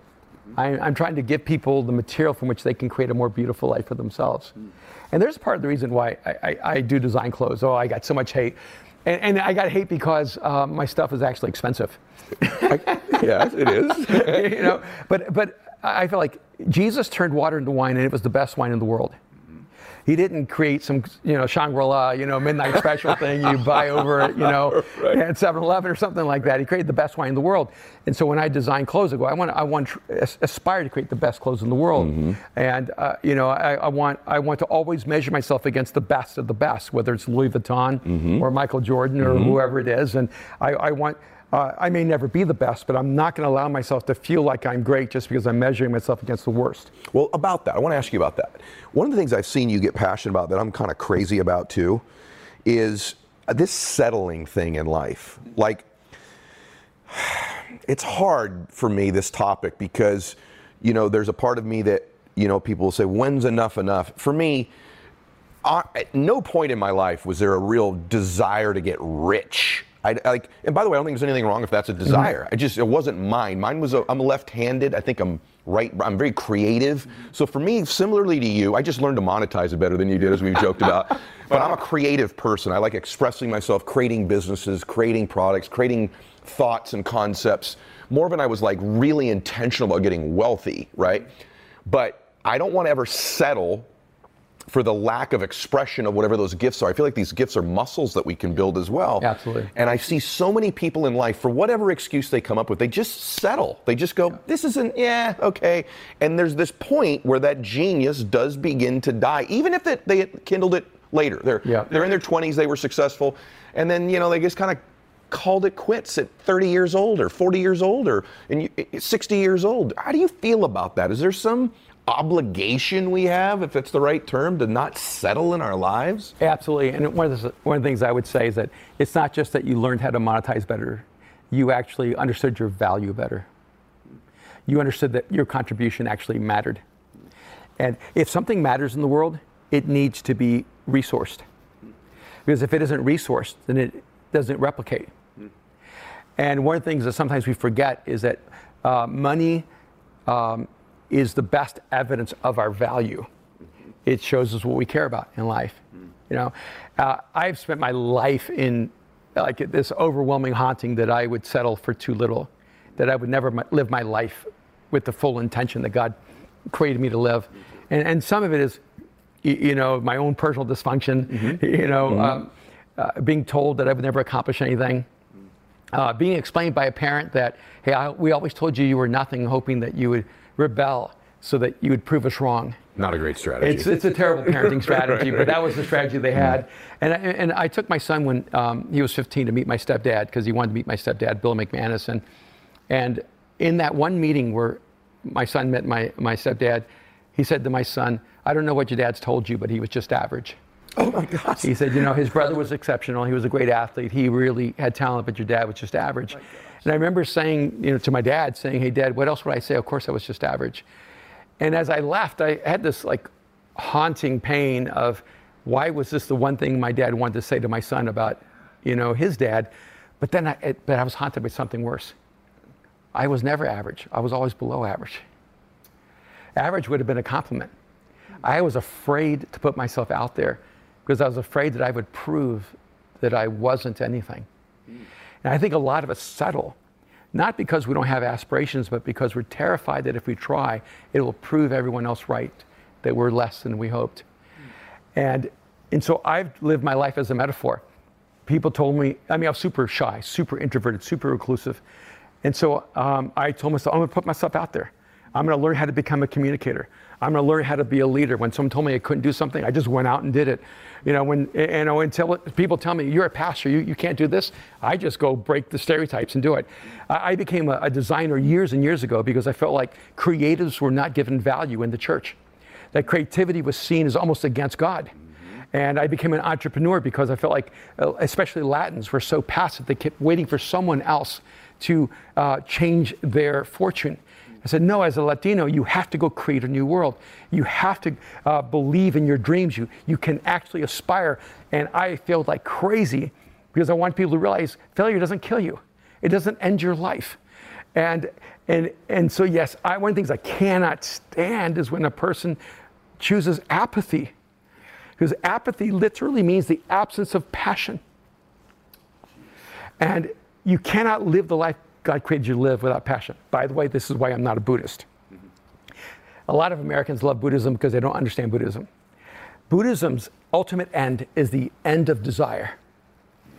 I, I'm trying to give people the material from which they can create a more beautiful life for themselves. Mm. And there's part of the reason why I, I, I do design clothes. Oh, I got so much hate. And, and I got hate because um, my stuff is actually expensive. I, yes, it is. You know, but, but I feel like Jesus turned water into wine, and it was the best wine in the world. He didn't create some, you know, Shangri-La, you know, midnight special thing you buy over, you know, right, at seven eleven or something like that. He created the best wine in the world. And so when I design clothes, I go, I want, I want aspire to create the best clothes in the world. Mm-hmm. And, uh, you know, I, I want, I want to always measure myself against the best of the best, whether it's Louis Vuitton, mm-hmm, or Michael Jordan, or mm-hmm, whoever it is. And I, I want, uh, I may never be the best, but I'm not going to allow myself to feel like I'm great just because I'm measuring myself against the worst. Well, about that, I want to ask you about that. One of the things I've seen you get passionate about that I'm kind of crazy about too is this settling thing in life. Like, it's hard for me, this topic, because, you know, there's a part of me that, you know, people will say, when's enough enough? For me, I, at no point in my life was there a real desire to get rich. I, like, and by the way, I don't think there's anything wrong if that's a desire. I just, it wasn't mine. Mine was, a, I'm left-handed. I think I'm right. I'm very creative. So for me, similarly to you, I just learned to monetize it better than you did, as we've joked about. But I'm a creative person. I like expressing myself, creating businesses, creating products, creating thoughts and concepts. More than I was like really intentional about getting wealthy, right? But I don't want to ever settle for the lack of expression of whatever those gifts are. I feel like these gifts are muscles that we can build as well. Absolutely. And I see so many people in life, for whatever excuse they come up with, they just settle. They just go, yeah, this isn't, yeah, okay. And there's this point where that genius does begin to die, even if it, they kindled it later. They're, yeah, they're in their twenties, they were successful, and then, you know, they just kind of called it quits at thirty years old or forty years old or and you, sixty years old. How do you feel about that? Is there some obligation we have, if it's the right term, to not settle in our lives? Absolutely. And one of the, one of the things I would say is that it's not just that you learned how to monetize better. You actually understood your value better. You understood that your contribution actually mattered. And if something matters in the world, it needs to be resourced. Because if it isn't resourced, then it doesn't replicate. Mm. And one of the things that sometimes we forget is that uh, money um, is the best evidence of our value. Mm-hmm. It shows us what we care about in life. Mm. You know, uh, I've spent my life in like this overwhelming haunting that I would settle for too little, that I would never my, live my life with the full intention that God created me to live. And, and some of it is, you know, my own personal dysfunction, mm-hmm. you know, mm-hmm. uh, uh, being told that I would never accomplish anything, uh, being explained by a parent that, hey, I, we always told you you were nothing, hoping that you would rebel so that you would prove us wrong. Not a great strategy. It's it's a terrible parenting strategy, right, right, right. But that was the strategy they had. And I, and I took my son when um, he was fifteen to meet my stepdad, because he wanted to meet my stepdad, Bill McManus. And, and in that one meeting where my son met my, my stepdad, he said to my son, I don't know what your dad's told you, but he was just average. Oh my gosh. He said, you know, his brother was exceptional. He was a great athlete. He really had talent, but your dad was just average. Oh, and I remember saying, you know, to my dad, saying, hey, Dad, what else would I say? Of course, I was just average. And as I left, I had this like haunting pain of why was this the one thing my dad wanted to say to my son about, you know, his dad? But then I, it, but I was haunted by something worse. I was never average. I was always below average. Average would have been a compliment. I was afraid to put myself out there because I was afraid that I would prove that I wasn't anything. Mm. And I think a lot of us settle, not because we don't have aspirations, but because we're terrified that if we try, it will prove everyone else right, that we're less than we hoped. Mm. And, and so I've lived my life as a metaphor. People told me, I mean, I was super shy, super introverted, super reclusive. And so um, I told myself, I'm gonna put myself out there. I'm gonna learn how to become a communicator. I'm gonna learn how to be a leader. When someone told me I couldn't do something, I just went out and did it. You know, when you know, until people tell me, you're a pastor, you, you can't do this, I just go break the stereotypes and do it. I, I became a, a designer years and years ago because I felt like creatives were not given value in the church. That creativity was seen as almost against God. And I became an entrepreneur because I felt like, especially Latins, were so passive, they kept waiting for someone else to uh, change their fortune. I said, no, as a Latino, you have to go create a new world. You have to uh, believe in your dreams. You you can actually aspire. And I failed like crazy because I want people to realize failure doesn't kill you. It doesn't end your life. And and and so, yes, I, one of the things I cannot stand is when a person chooses apathy. Because apathy literally means the absence of passion. And you cannot live the life God created you to live without passion. By the way, this is why I'm not a Buddhist. Mm-hmm. A lot of Americans love Buddhism because they don't understand Buddhism. Buddhism's ultimate end is the end of desire.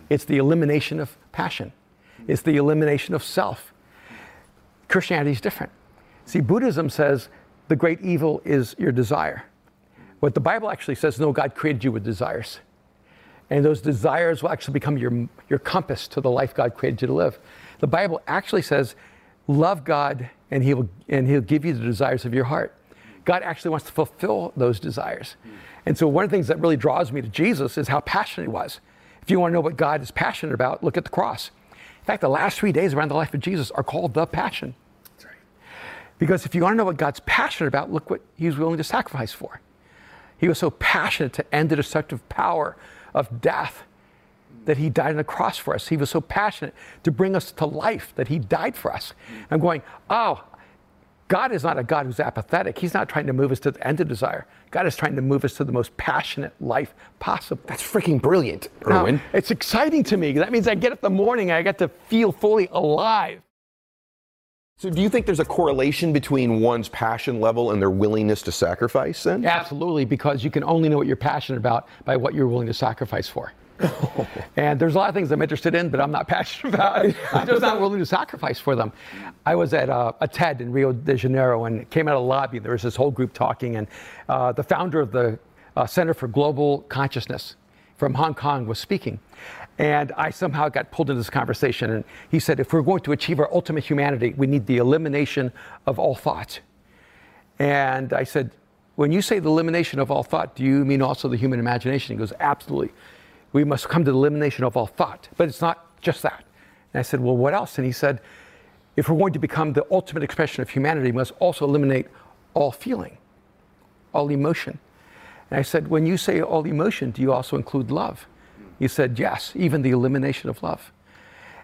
It's the elimination of passion. It's the elimination of self. Christianity is different. See, Buddhism says the great evil is your desire. What the Bible actually says, no, God created you with desires. And those desires will actually become your, your compass to the life God created you to live. The Bible actually says, love God and He will and He'll give you the desires of your heart. God actually wants to fulfill those desires. Mm. And so one of the things that really draws me to Jesus is how passionate He was. If you want to know what God is passionate about, look at the cross. In fact, the last three days around the life of Jesus are called the Passion. That's right. Because if you want to know what God's passionate about, look what He was willing to sacrifice for. He was so passionate to end the destructive power of death that He died on the cross for us. He was so passionate to bring us to life that He died for us. I'm going, oh, God is not a God who's apathetic. He's not trying to move us to the end of desire. God is trying to move us to the most passionate life possible. That's freaking brilliant, Erwin. Now, it's exciting to me. That means I get up in the morning and I get to feel fully alive. So do you think there's a correlation between one's passion level and their willingness to sacrifice then? Absolutely, because you can only know what you're passionate about by what you're willing to sacrifice for. And there's a lot of things I'm interested in, but I'm not passionate about. I'm just not willing to sacrifice for them. I was at a, a TED in Rio de Janeiro and came out of the lobby. There was this whole group talking, and uh, the founder of the uh, Center for Global Consciousness from Hong Kong was speaking. And I somehow got pulled into this conversation. And he said, if we're going to achieve our ultimate humanity, we need the elimination of all thought. And I said, when you say the elimination of all thought, do you mean also the human imagination? He goes, absolutely. We must come to the elimination of all thought. But it's not just that. And I said, well, what else? And he said, if we're going to become the ultimate expression of humanity, we must also eliminate all feeling, all emotion. And I said, when you say all emotion, do you also include love? He said, yes, even the elimination of love.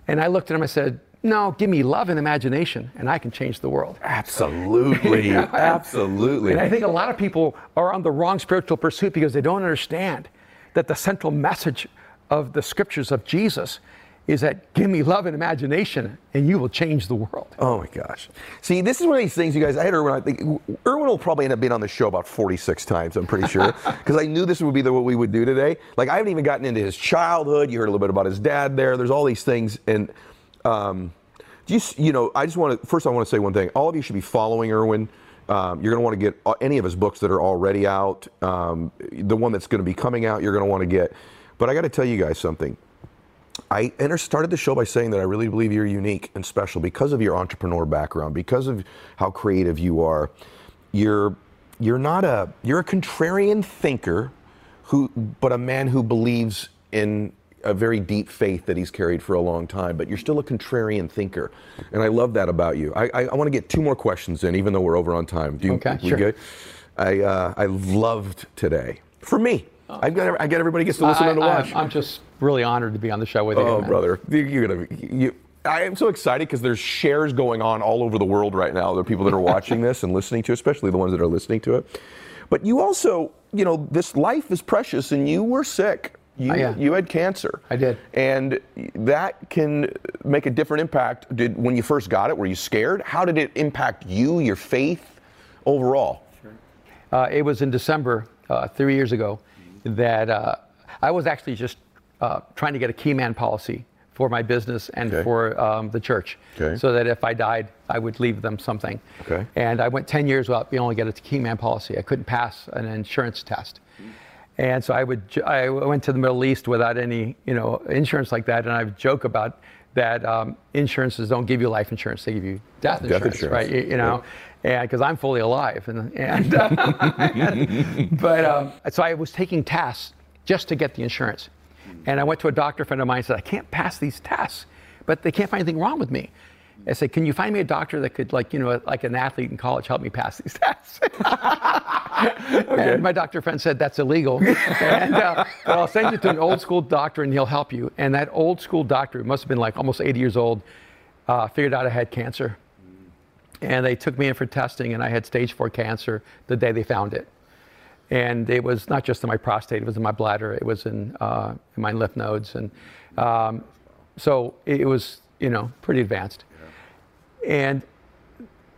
And I looked at him, I said, no, give me love and imagination, and I can change the world. Absolutely, you know? Absolutely. And I think a lot of people are on the wrong spiritual pursuit because they don't understand that the central message of the scriptures of Jesus is that give me love and imagination, and you will change the world. Oh my gosh. See, this is one of these things, you guys, I had Erwin, I think, Erwin will probably end up being on the show about forty-six times, I'm pretty sure, because I knew this would be the, what we would do today. Like, I haven't even gotten into his childhood. You heard a little bit about his dad there. There's all these things, and... Um, just, you know, I just want to, first I want to say one thing. All of you should be following Erwin. Um, you're going to want to get any of his books that are already out. Um, the one that's going to be coming out, you're going to want to get. But I got to tell you guys something. I enter, started the show by saying that I really believe you're unique and special because of your entrepreneur background, because of how creative you are. You're, you're not a, you're a contrarian thinker who, but a man who believes in a very deep faith that he's carried for a long time, but you're still a contrarian thinker. And I love that about you. I, I, I want to get two more questions in, even though we're over on time. Do you, okay, you sure. Good? I, uh, I loved today. For me. Oh. I've got, I got everybody gets to listen I, and to watch. I, I'm just really honored to be on the show with you. Oh, brother. You're gonna, you, I am so excited because there's shares going on all over the world right now. There are people that are watching this and listening to it, especially the ones that are listening to it. But you also, you know, this life is precious and you were sick. You, oh, yeah. you had cancer. I did. And that can make a different impact. Did, when you first got it, were you scared? How did it impact you, your faith, overall? Sure. Uh, it was in December, uh, three years ago, that uh, I was actually just uh, trying to get a key man policy for my business and okay. for um, the church. Okay. So that if I died, I would leave them something. Okay. And I went ten years without being able to get a key man policy. I couldn't pass an insurance test. And so I would, I went to the Middle East without any, you know, insurance like that. And I would joke about that um, insurances don't give you life insurance, they give you death insurance, death insurance. right? You, you know, yeah. and because I'm fully alive. And, and, and But um, so I was taking tests just to get the insurance. And I went to a doctor friend of mine and said, I can't pass these tests, but they can't find anything wrong with me. I said, can you find me a doctor that could, like, you know, like an athlete in college, help me pass these tests? Okay. And my doctor friend said, that's illegal. and uh, well, I'll send you to an old school doctor and he'll help you. And that old school doctor, who must have been like almost eighty years old, uh, figured out I had cancer. And they took me in for testing and I had stage four cancer the day they found it. And it was not just in my prostate, it was in my bladder, it was in, uh, in my lymph nodes. And um, so it was, you know, pretty advanced. And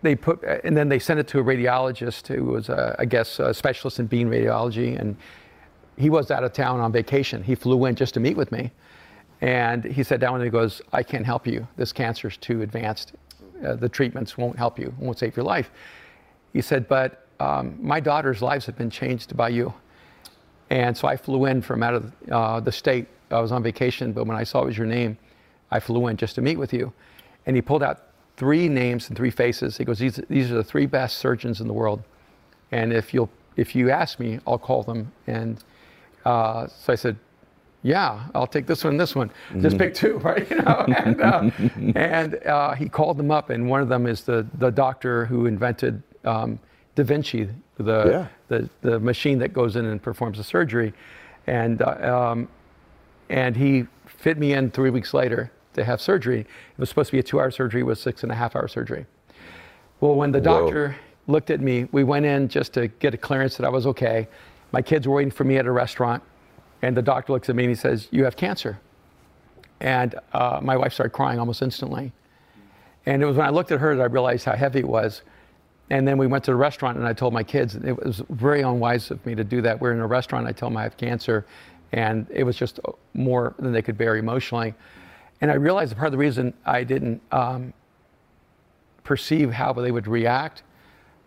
they put, and then they sent it to a radiologist who was, a, I guess, a specialist in beam radiology. And he was out of town on vacation. He flew in just to meet with me. And he sat down and he goes, I can't help you. This cancer's too advanced. Uh, the treatments won't help you, won't save your life. He said, but um, my daughter's lives have been changed by you. And so I flew in from out of uh, the state. I was on vacation, but when I saw it was your name, I flew in just to meet with you. And he pulled out three names and three faces. He goes, these, these are the three best surgeons in the world. And if you'll, if you ask me, I'll call them. And uh, so I said, yeah, I'll take this one and this one. Mm-hmm. Just pick two, right? You know? And, uh, and uh, he called them up. And one of them is the, the doctor who invented um, Da Vinci, the, yeah. the, the machine that goes in and performs the surgery. And, uh, um, and he fit me in three weeks later to have surgery. It was supposed to be a two-hour surgery, it was six and a half hour surgery. Well, when the doctor Whoa. looked at me, we went in just to get a clearance that I was okay. My kids were waiting for me at a restaurant, and the doctor looks at me and he says, you have cancer. And uh, my wife started crying almost instantly. And it was when I looked at her that I realized how heavy it was. And then we went to the restaurant and I told my kids, and it was very unwise of me to do that. We're in a restaurant, I tell them I have cancer, and it was just more than they could bear emotionally. And I realized that part of the reason I didn't um, perceive how they would react,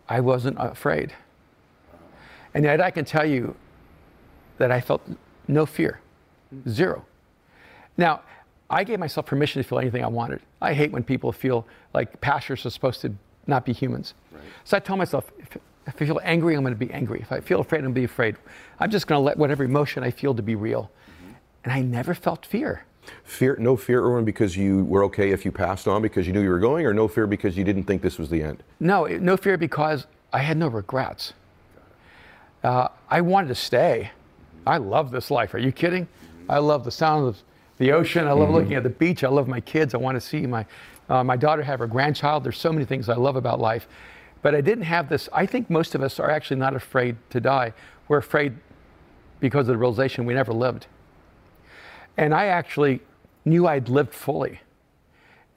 I wasn't afraid. And yet I can tell you that I felt no fear, zero. Now, I gave myself permission to feel anything I wanted. I hate when people feel like pastors are supposed to not be humans. Right. So I told myself, if, if I feel angry, I'm going to be angry. If I feel afraid, I'm going to be afraid. I'm just going to let whatever emotion I feel to be real. Mm-hmm. And I never felt fear. Fear, no fear, Erwin, because you were okay if you passed on because you knew you were going, or no fear because you didn't think this was the end? No, no fear because I had no regrets. Uh, I wanted to stay. I love this life. Are you kidding? I love the sound of the ocean. I love mm-hmm. looking at the beach. I love my kids. I want to see my, uh, my daughter have her grandchild. There's so many things I love about life. But I didn't have this. I think most of us are actually not afraid to die. We're afraid because of the realization we never lived. And I actually knew I'd lived fully.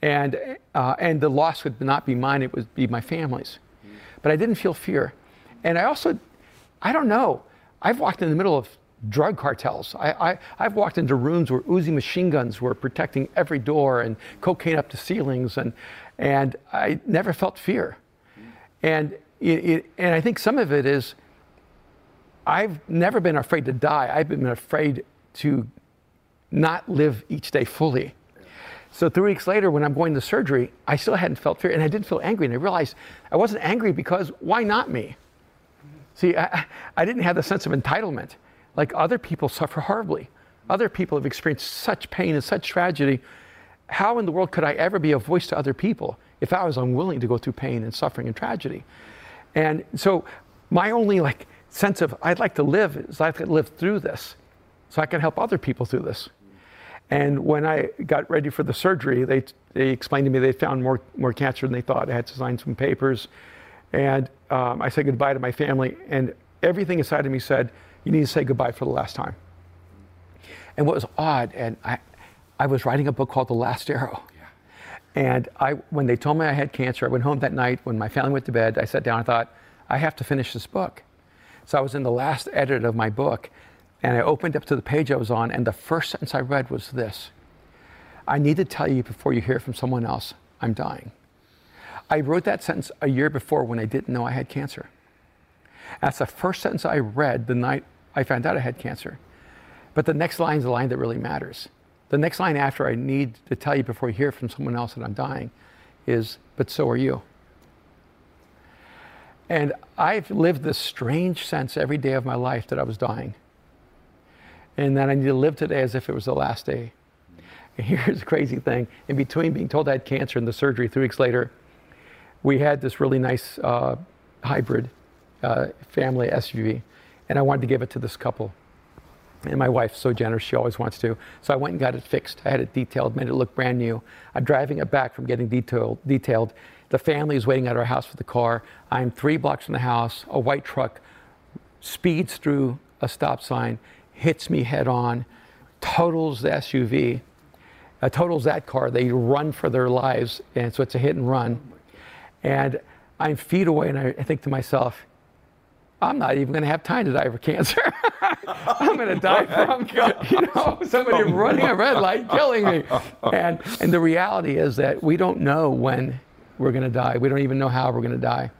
And, uh, and the loss would not be mine, it would be my family's. But I didn't feel fear. And I also, I don't know, I've walked in the middle of drug cartels. I, I, I've walked into rooms where Uzi machine guns were protecting every door and cocaine up to ceilings, and, and I never felt fear. And, it, it, and I think some of it is, I've never been afraid to die. I've been afraid to not live each day fully. So three weeks later, when I'm going to surgery, I still hadn't felt fear, and I didn't feel angry. And I realized I wasn't angry because why not me? See, I, I didn't have the sense of entitlement. Like, other people suffer horribly. Other people have experienced such pain and such tragedy. How in the world could I ever be a voice to other people if I was unwilling to go through pain and suffering and tragedy? And so my only like sense of I'd like to live is I could live through this so I can help other people through this. And when I got ready for the surgery, they, they explained to me they found more, more cancer than they thought. I had to sign some papers. And um, I said goodbye to my family. And everything inside of me said, you need to say goodbye for the last time. And what was odd, and I, I was writing a book called The Last Arrow. Yeah. And I, when they told me I had cancer, I went home that night. When my family went to bed, I sat down and thought, I have to finish this book. So I was in the last edit of my book. And I opened up to the page I was on, and the first sentence I read was this. I need to tell you before you hear from someone else, I'm dying. I wrote that sentence a year before when I didn't know I had cancer. That's the first sentence I read the night I found out I had cancer. But the next line is the line that really matters. The next line after I need to tell you before you hear from someone else that I'm dying is, but so are you. And I've lived this strange sense every day of my life that I was dying. And that I need to live today as if it was the last day. And here's the crazy thing. In between being told I had cancer and the surgery three weeks later, we had this really nice uh, hybrid uh, family S U V. And I wanted to give it to this couple. And my wife's so generous, she always wants to. So I went and got it fixed. I had it detailed, made it look brand new. I'm driving it back from getting detailed. detailed. The family is waiting at our house for the car. I'm three blocks from the house. A white truck speeds through a stop sign, hits me head on, totals the S U V, uh, totals that car. They run for their lives, and so it's a hit and run. And I'm feet away, and I, I think to myself, I'm not even going to have time to die for cancer. I'm going to die from, you know, somebody running a red light, killing me. And, and the reality is that we don't know when we're going to die. We don't even know how we're going to die.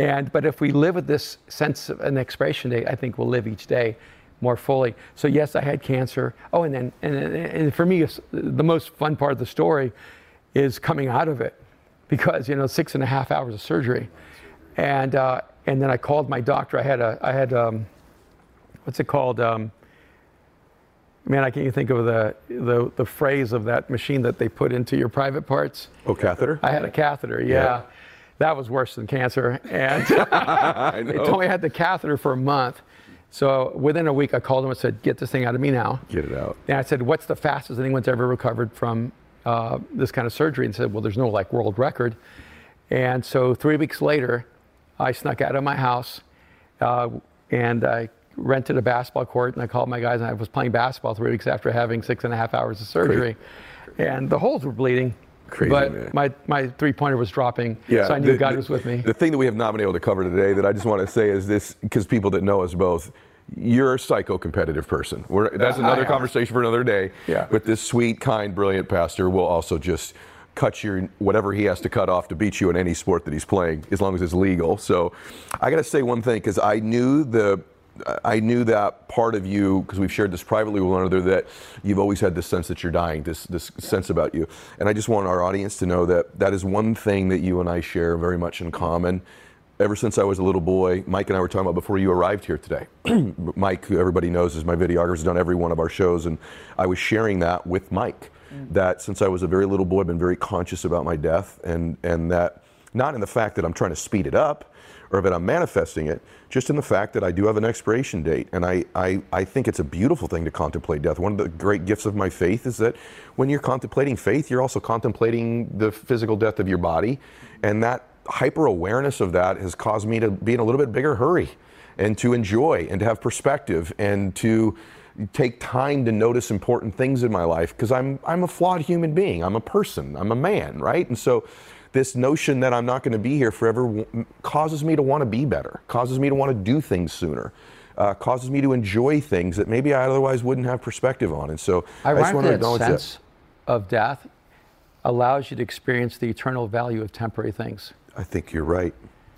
And, but if we live with this sense of an expiration date, I think we'll live each day more fully. So yes, I had cancer. Oh, and then, and, and for me, it's the most fun part of the story is coming out of it, because, you know, six and a half hours of surgery. And, uh, and then I called my doctor. I had a, I had, um, what's it called? Um, man, I can't even think of the, the, the phrase of that machine that they put into your private parts. Oh, catheter? I had a catheter, yeah. yeah. That was worse than cancer. And they told me I had the catheter for a month. So within a week, I called him and said, get this thing out of me now. Get it out. And I said, what's the fastest anyone's ever recovered from uh, this kind of surgery? And said, well, there's no like world record. And so three weeks later, I snuck out of my house uh, and I rented a basketball court, and I called my guys, and I was playing basketball three weeks after having six and a half hours of surgery. Crazy. And the holes were bleeding. Crazy, but man. my my three-pointer was dropping, yeah, so I knew the, God the, was with me. The thing that we have not been able to cover today that I just want to say is this, because people that know us both, you're a psycho-competitive person. We're, that's uh, another I, conversation I, for another day. Yeah. But this sweet, kind, brilliant pastor will also just cut your whatever he has to cut off to beat you in any sport that he's playing, as long as it's legal. So I got to say one thing, because I knew the I knew that part of you, because we've shared this privately with one another, that you've always had this sense that you're dying, this this yeah. sense about you. And I just want our audience to know that that is one thing that you and I share very much in common. Ever since I was a little boy, Mike and I were talking about before you arrived here today. Mike, who everybody knows is my videographer, has done every one of our shows, and I was sharing that with Mike, mm. that since I was a very little boy, I've been very conscious about my death, and, and that not in the fact that I'm trying to speed it up, or that I'm manifesting it, just in the fact that I do have an expiration date. And I, I, I think it's a beautiful thing to contemplate death. One of the great gifts of my faith is that when you're contemplating faith, you're also contemplating the physical death of your body. And that hyper awareness of that has caused me to be in a little bit bigger hurry and to enjoy and to have perspective and to take time to notice important things in my life, because I'm, I'm a flawed human being. I'm a person, I'm a man, right? And so this notion that I'm not going to be here forever w- causes me to want to be better, causes me to want to do things sooner, uh, causes me to enjoy things that maybe I otherwise wouldn't have perspective on. And so I just want to acknowledge that. That sense of death allows you to experience the eternal value of temporary things. I think you're right.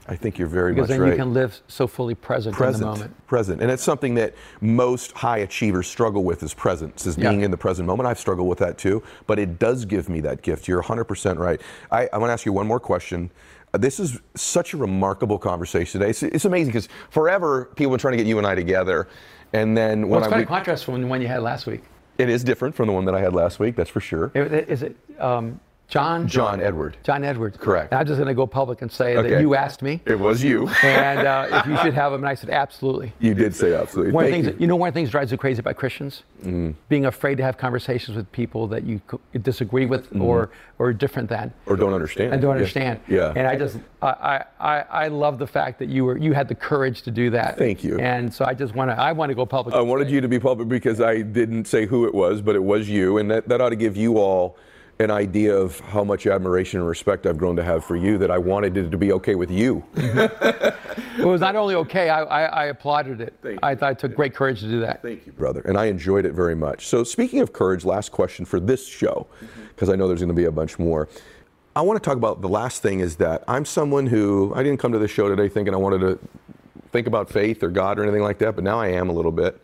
I think you're very much right. Because then you can live so fully present, present in the moment. Present. And it's something that most high achievers struggle with, is presence, is yeah. being in the present moment. I've struggled with that too, but it does give me that gift. You're one hundred percent right. I, I want to ask you one more question. This is such a remarkable conversation today. It's, it's amazing, because forever people have been trying to get you and I together. And then when well, it's I, quite we, a contrast from the one you had last week. It is different from the one that I had last week, that's for sure. Is it... Um, John, John John Edward. John Edward. Correct. And I'm just going to go public and say okay. that you asked me. It was you. And uh, if you should have him, and I said absolutely. You did say absolutely. One thing, you. you know, one of the things drives you crazy about Christians, mm. being afraid to have conversations with people that you disagree with, mm. or or different than, or don't understand, and don't understand. Yeah. yeah. And I just I, I I love the fact that you were you had the courage to do that. Thank you. And so I just want to I want to go public. I wanted you to be public because I didn't say who it was, but it was you, and that, that ought to give you all an idea of how much admiration and respect I've grown to have for you, that I wanted it to be okay with you. It was not only okay, I, I, I applauded it. Thank I thought it took great courage to do that. Thank you, brother. And I enjoyed it very much. So speaking of courage, last question for this show, because mm-hmm. I know there's going to be a bunch more. I want to talk about the last thing is that I'm someone who, I didn't come to this show today thinking I wanted to think about faith or God or anything like that, but now I am a little bit.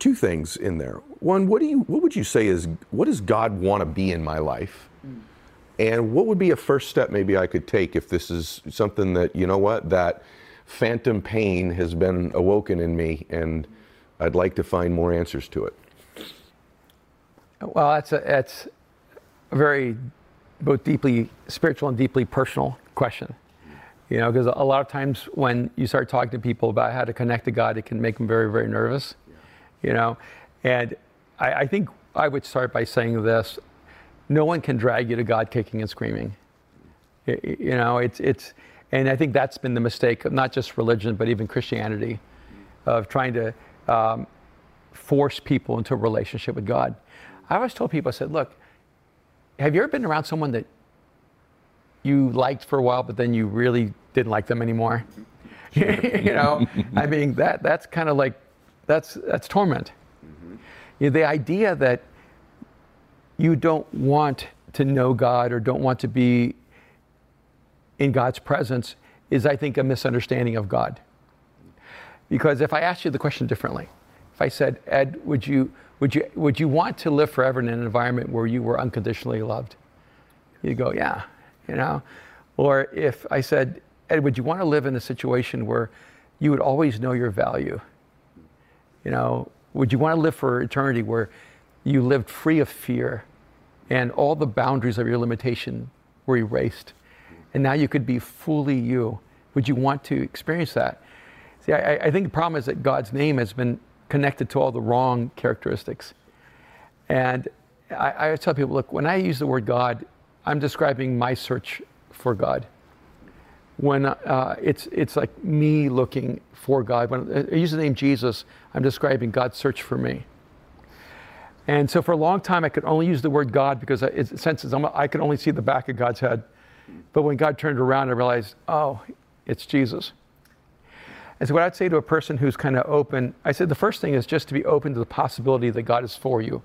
Two things in there. One, what do you, what would you say is, what does God want to be in my life? Mm. And what would be a first step maybe I could take if this is something that, you know what, that phantom pain has been awoken in me and I'd like to find more answers to it? Well, that's a, that's a very, both deeply spiritual and deeply personal question. You know, because a lot of times when you start talking to people about how to connect to God, it can make them very, very nervous. You know, and I, I think I would start by saying this: no one can drag you to God kicking and screaming. It, you know, it's it's, and I think that's been the mistake of not just religion but even Christianity, of trying to um, force people into a relationship with God. I always told people, I said, look, have you ever been around someone that you liked for a while, but then you really didn't like them anymore? You know, I mean that that's kind of like. That's that's torment. Mm-hmm. You know, the idea that you don't want to know God or don't want to be in God's presence is, I think, a misunderstanding of God. Because if I asked you the question differently, if I said, Ed, would you would you would you want to live forever in an environment where you were unconditionally loved? You'd go, yeah, you know. Or if I said, Ed, would you want to live in a situation where you would always know your value? You know, would you want to live for eternity where you lived free of fear and all the boundaries of your limitation were erased and now you could be fully you? Would you want to experience that? See, I, I think the problem is that God's name has been connected to all the wrong characteristics. And I, I tell people, look, when I use the word God, I'm describing my search for God. When uh, it's it's like me looking for God. When I use the name Jesus, I'm describing God's search for me. And so for a long time, I could only use the word God because it senses I'm, I could only see the back of God's head. But when God turned around, I realized, oh, it's Jesus. And so what I'd say to a person who's kind of open, I said the first thing is just to be open to the possibility that God is for you,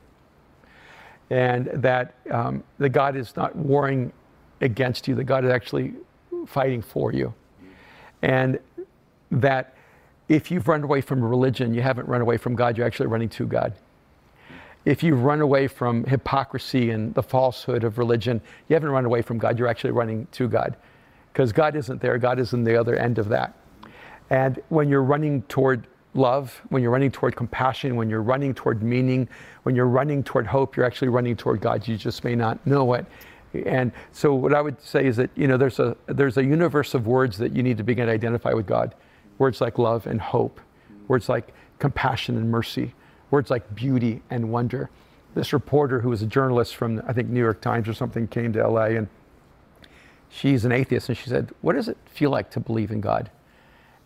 and that um, that God is not warring against you. That God is actually fighting for you, and that If you've run away from religion, you haven't run away from God, you're actually running to God. If you run away from hypocrisy and the falsehood of religion, you haven't run away from God, you're actually running to God. Because God isn't there, God is in the other end of that. And when you're running toward love, when you're running toward compassion, when you're running toward meaning, when you're running toward hope, you're actually running toward God. You just may not know it. And so what I would say is that, you know, there's a, there's a universe of words that you need to begin to identify with God. Words like love and hope, words like compassion and mercy, words like beauty and wonder. This reporter who was a journalist from, I think, New York Times or something, came to L A, and she's an atheist, and she said, what does it feel like to believe in God?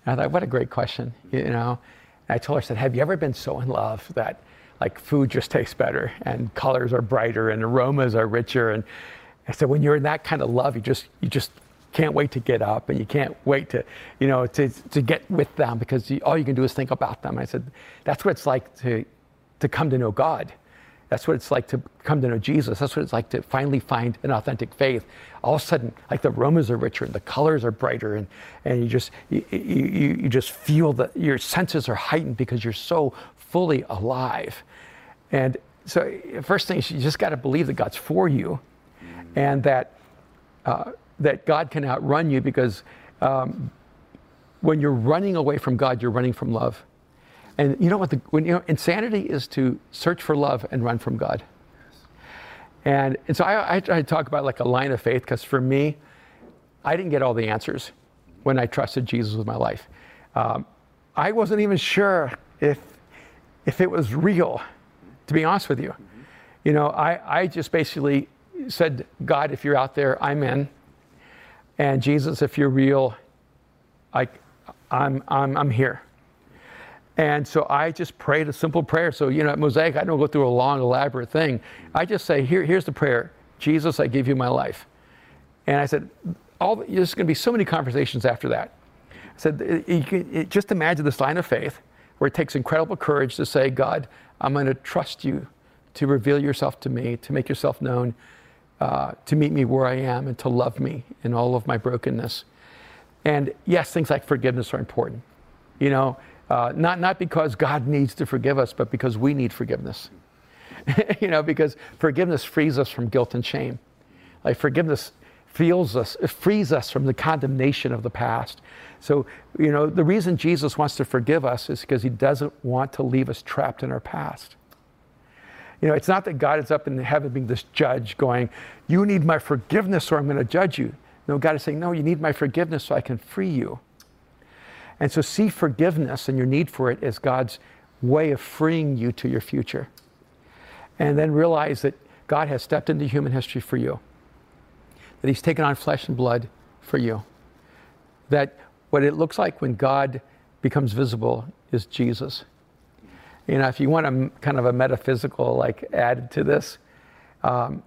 And I thought, what a great question, you know? And I told her, I said, have you ever been so in love that like food just tastes better and colors are brighter and aromas are richer? And I said, when you're in that kind of love, you just, you just can't wait to get up, and you can't wait to, you know, to, to get with them, because you, all you can do is think about them. I said, that's what it's like to, to come to know God. That's what it's like to come to know Jesus. That's what it's like to finally find an authentic faith. All of a sudden, like the aromas are richer and the colors are brighter, and, and you just you, you, you just feel that your senses are heightened because you're so fully alive. And so first thing is, you just got to believe that God's for you, and that uh, that God can outrun you, because um, when you're running away from God, you're running from love. And you know what, the, when, you know, insanity is to search for love and run from God. And, and so I, I try to talk about like a line of faith, because for me, I didn't get all the answers when I trusted Jesus with my life. Um, I wasn't even sure if, if it was real, to be honest with you. Mm-hmm. You know, I, I just basically said, God, if you're out there, I'm in. And Jesus, if you're real, I, I'm, I'm, I'm here. And so I just prayed a simple prayer. So, you know, at Mosaic, I don't go through a long, elaborate thing. I just say, Here, here's the prayer. Jesus, I give you my life. And I said, all, there's going to be so many conversations after that. I said, it, it, it, just imagine this line of faith where it takes incredible courage to say, God, I'm going to trust you to reveal yourself to me, to make yourself known, uh, to meet me where I am, and to love me in all of my brokenness. And yes, things like forgiveness are important. You know, Uh, not, not because God needs to forgive us, but because we need forgiveness. You know, because forgiveness frees us from guilt and shame. Like forgiveness feels us, it frees us from the condemnation of the past. So, you know, the reason Jesus wants to forgive us is because he doesn't want to leave us trapped in our past. You know, it's not that God is up in heaven being this judge going, you need my forgiveness or I'm going to judge you. No, God is saying, no, you need my forgiveness so I can free you. And so see forgiveness and your need for it as God's way of freeing you to your future. And then realize that God has stepped into human history for you. That he's taken on flesh and blood for you. That what it looks like when God becomes visible is Jesus. You know, if you want a kind of a metaphysical like added to this, um,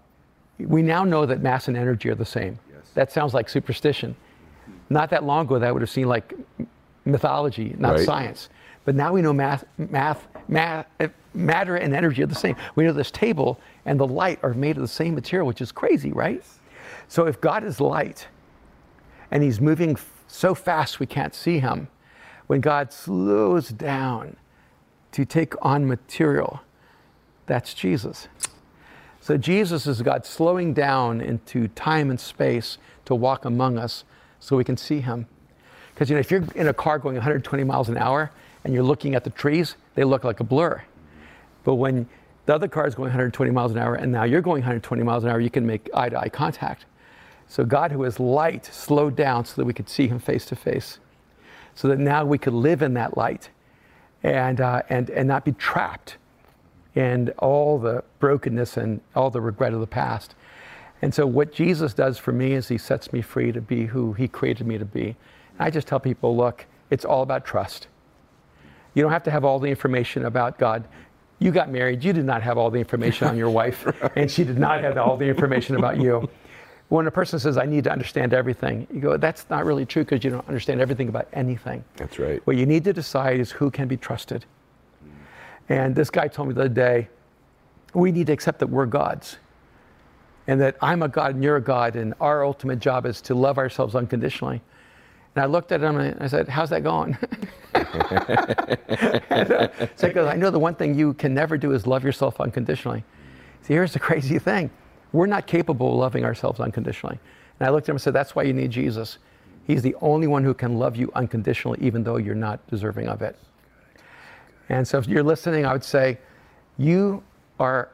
we now know that mass and energy are the same. Yes. That sounds like superstition. Not that long ago that would have seemed like mythology, not right. science. But now we know math, math, math, matter and energy are the same. We know this table and the light are made of the same material, which is crazy, right? So if God is light and he's moving so fast we can't see him, when God slows down to take on material, that's Jesus. So Jesus is God slowing down into time and space to walk among us so we can see him. Because, you know, if you're in a car going one hundred twenty miles an hour and you're looking at the trees, they look like a blur. But when the other car is going one hundred twenty miles an hour and now you're going one hundred twenty miles an hour, you can make eye-to-eye contact. So God, who is light, slowed down so that we could see him face to face. So that now we could live in that light and, uh, and, and not be trapped in all the brokenness and all the regret of the past. And so what Jesus does for me is he sets me free to be who he created me to be. I just tell people, look, it's all about trust. You don't have to have all the information about God. You got married. You did not have all the information on your wife, right. And she did not have all the information about you. When a person says, I need to understand everything, you go, that's not really true, because you don't understand everything about anything. That's right. What you need to decide is who can be trusted. And this guy told me the other day, we need to accept that we're gods, and that I'm a God and you're a God, and our ultimate job is to love ourselves unconditionally. And I looked at him and I said, how's that going? So he goes, I know the one thing you can never do is love yourself unconditionally. See, here's the crazy thing. We're not capable of loving ourselves unconditionally. And I looked at him and said, that's why you need Jesus. He's the only one who can love you unconditionally, even though you're not deserving of it. And so if you're listening, I would say, you are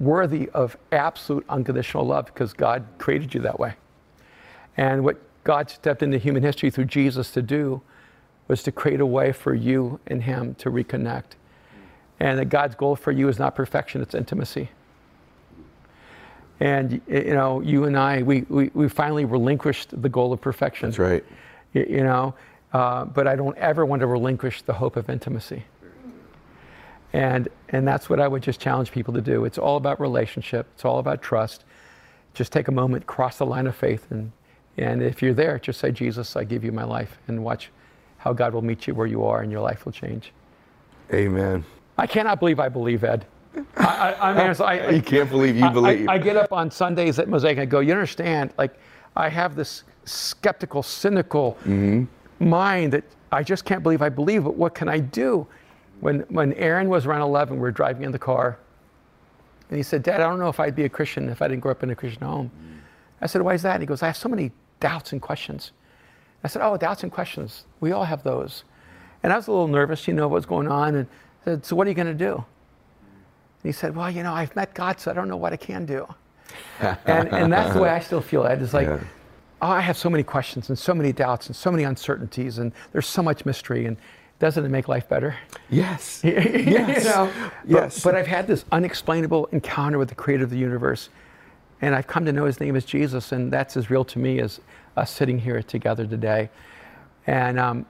worthy of absolute unconditional love because God created you that way. And what God stepped into human history through Jesus to do was to create a way for you and him to reconnect. And that God's goal for you is not perfection, it's intimacy. And, you know, you and I, we, we, we finally relinquished the goal of perfection. That's right. You, you know, uh, but I don't ever want to relinquish the hope of intimacy. And, and that's what I would just challenge people to do. It's all about relationship. It's all about trust. Just take a moment, cross the line of faith. And, and if you're there, just say, Jesus, I give you my life. And watch how God will meet you where you are and your life will change. Amen. I cannot believe I believe, Ed. I, I, I mean, so I, you can't believe you believe. I, I get up on Sundays at Mosaic and I go, you understand, like, I have this skeptical, cynical mm-hmm. mind that I just can't believe I believe, but what can I do? When, when Aaron was around eleven, we were driving in the car, and he said, Dad, I don't know if I'd be a Christian if I didn't grow up in a Christian home. Mm-hmm. I said, why is that? And he goes, I have so many doubts and questions. I said, oh, doubts and questions. We all have those. And I was a little nervous, you know, what's going on. And I said, so what are you going to do? And he said, well, you know, I've met God, so I don't know what I can do. and, and that's the way I still feel, Ed. It's like, yeah. oh, I have so many questions and so many doubts and so many uncertainties, and there's so much mystery. And doesn't it make life better? Yes. yes. You know? yes. But, but I've had this unexplainable encounter with the creator of the universe. And I've come to know his name is Jesus. And that's as real to me as us sitting here together today. And, um,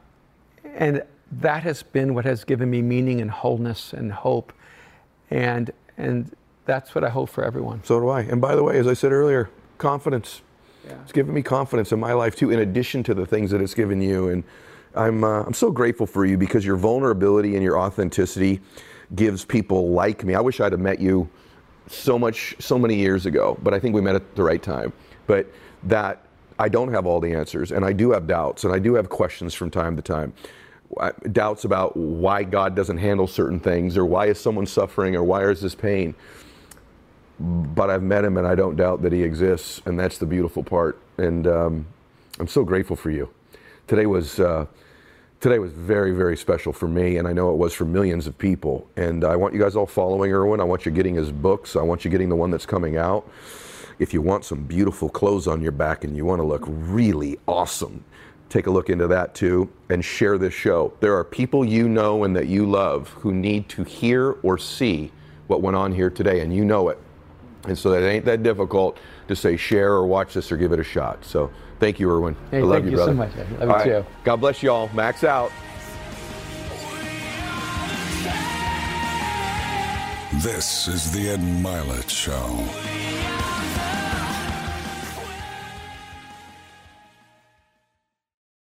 and that has been what has given me meaning and wholeness and hope. And, and that's what I hope for everyone. So do I. And by the way, as I said earlier, confidence. Yeah. It's given me confidence in my life, too, in addition to the things that it's given you. And I'm, uh, I'm so grateful for you because your vulnerability and your authenticity gives people like me. I wish I'd have met you so much, so many years ago, but I think we met at the right time. But that I don't have all the answers, and I do have doubts, and I do have questions from time to time. Doubts about why God doesn't handle certain things, or why is someone suffering, or why is this pain? But I've met him, and I don't doubt that he exists, and that's the beautiful part. And um, I'm so grateful for you. Today was... Uh, Today was very, very special for me, and I know it was for millions of people. And I want you guys all following Erwin. I want you getting his books. I want you getting the one that's coming out. If you want some beautiful clothes on your back and you want to look really awesome, take a look into that too, and share this show. There are people you know and that you love who need to hear or see what went on here today, and you know it. And so that it ain't that difficult to say share or watch this or give it a shot. So thank you, Erwin. Hey, I love you, brother. Thank you so much. I love you too. God bless you all. Max out. This is the Ed Milet Show.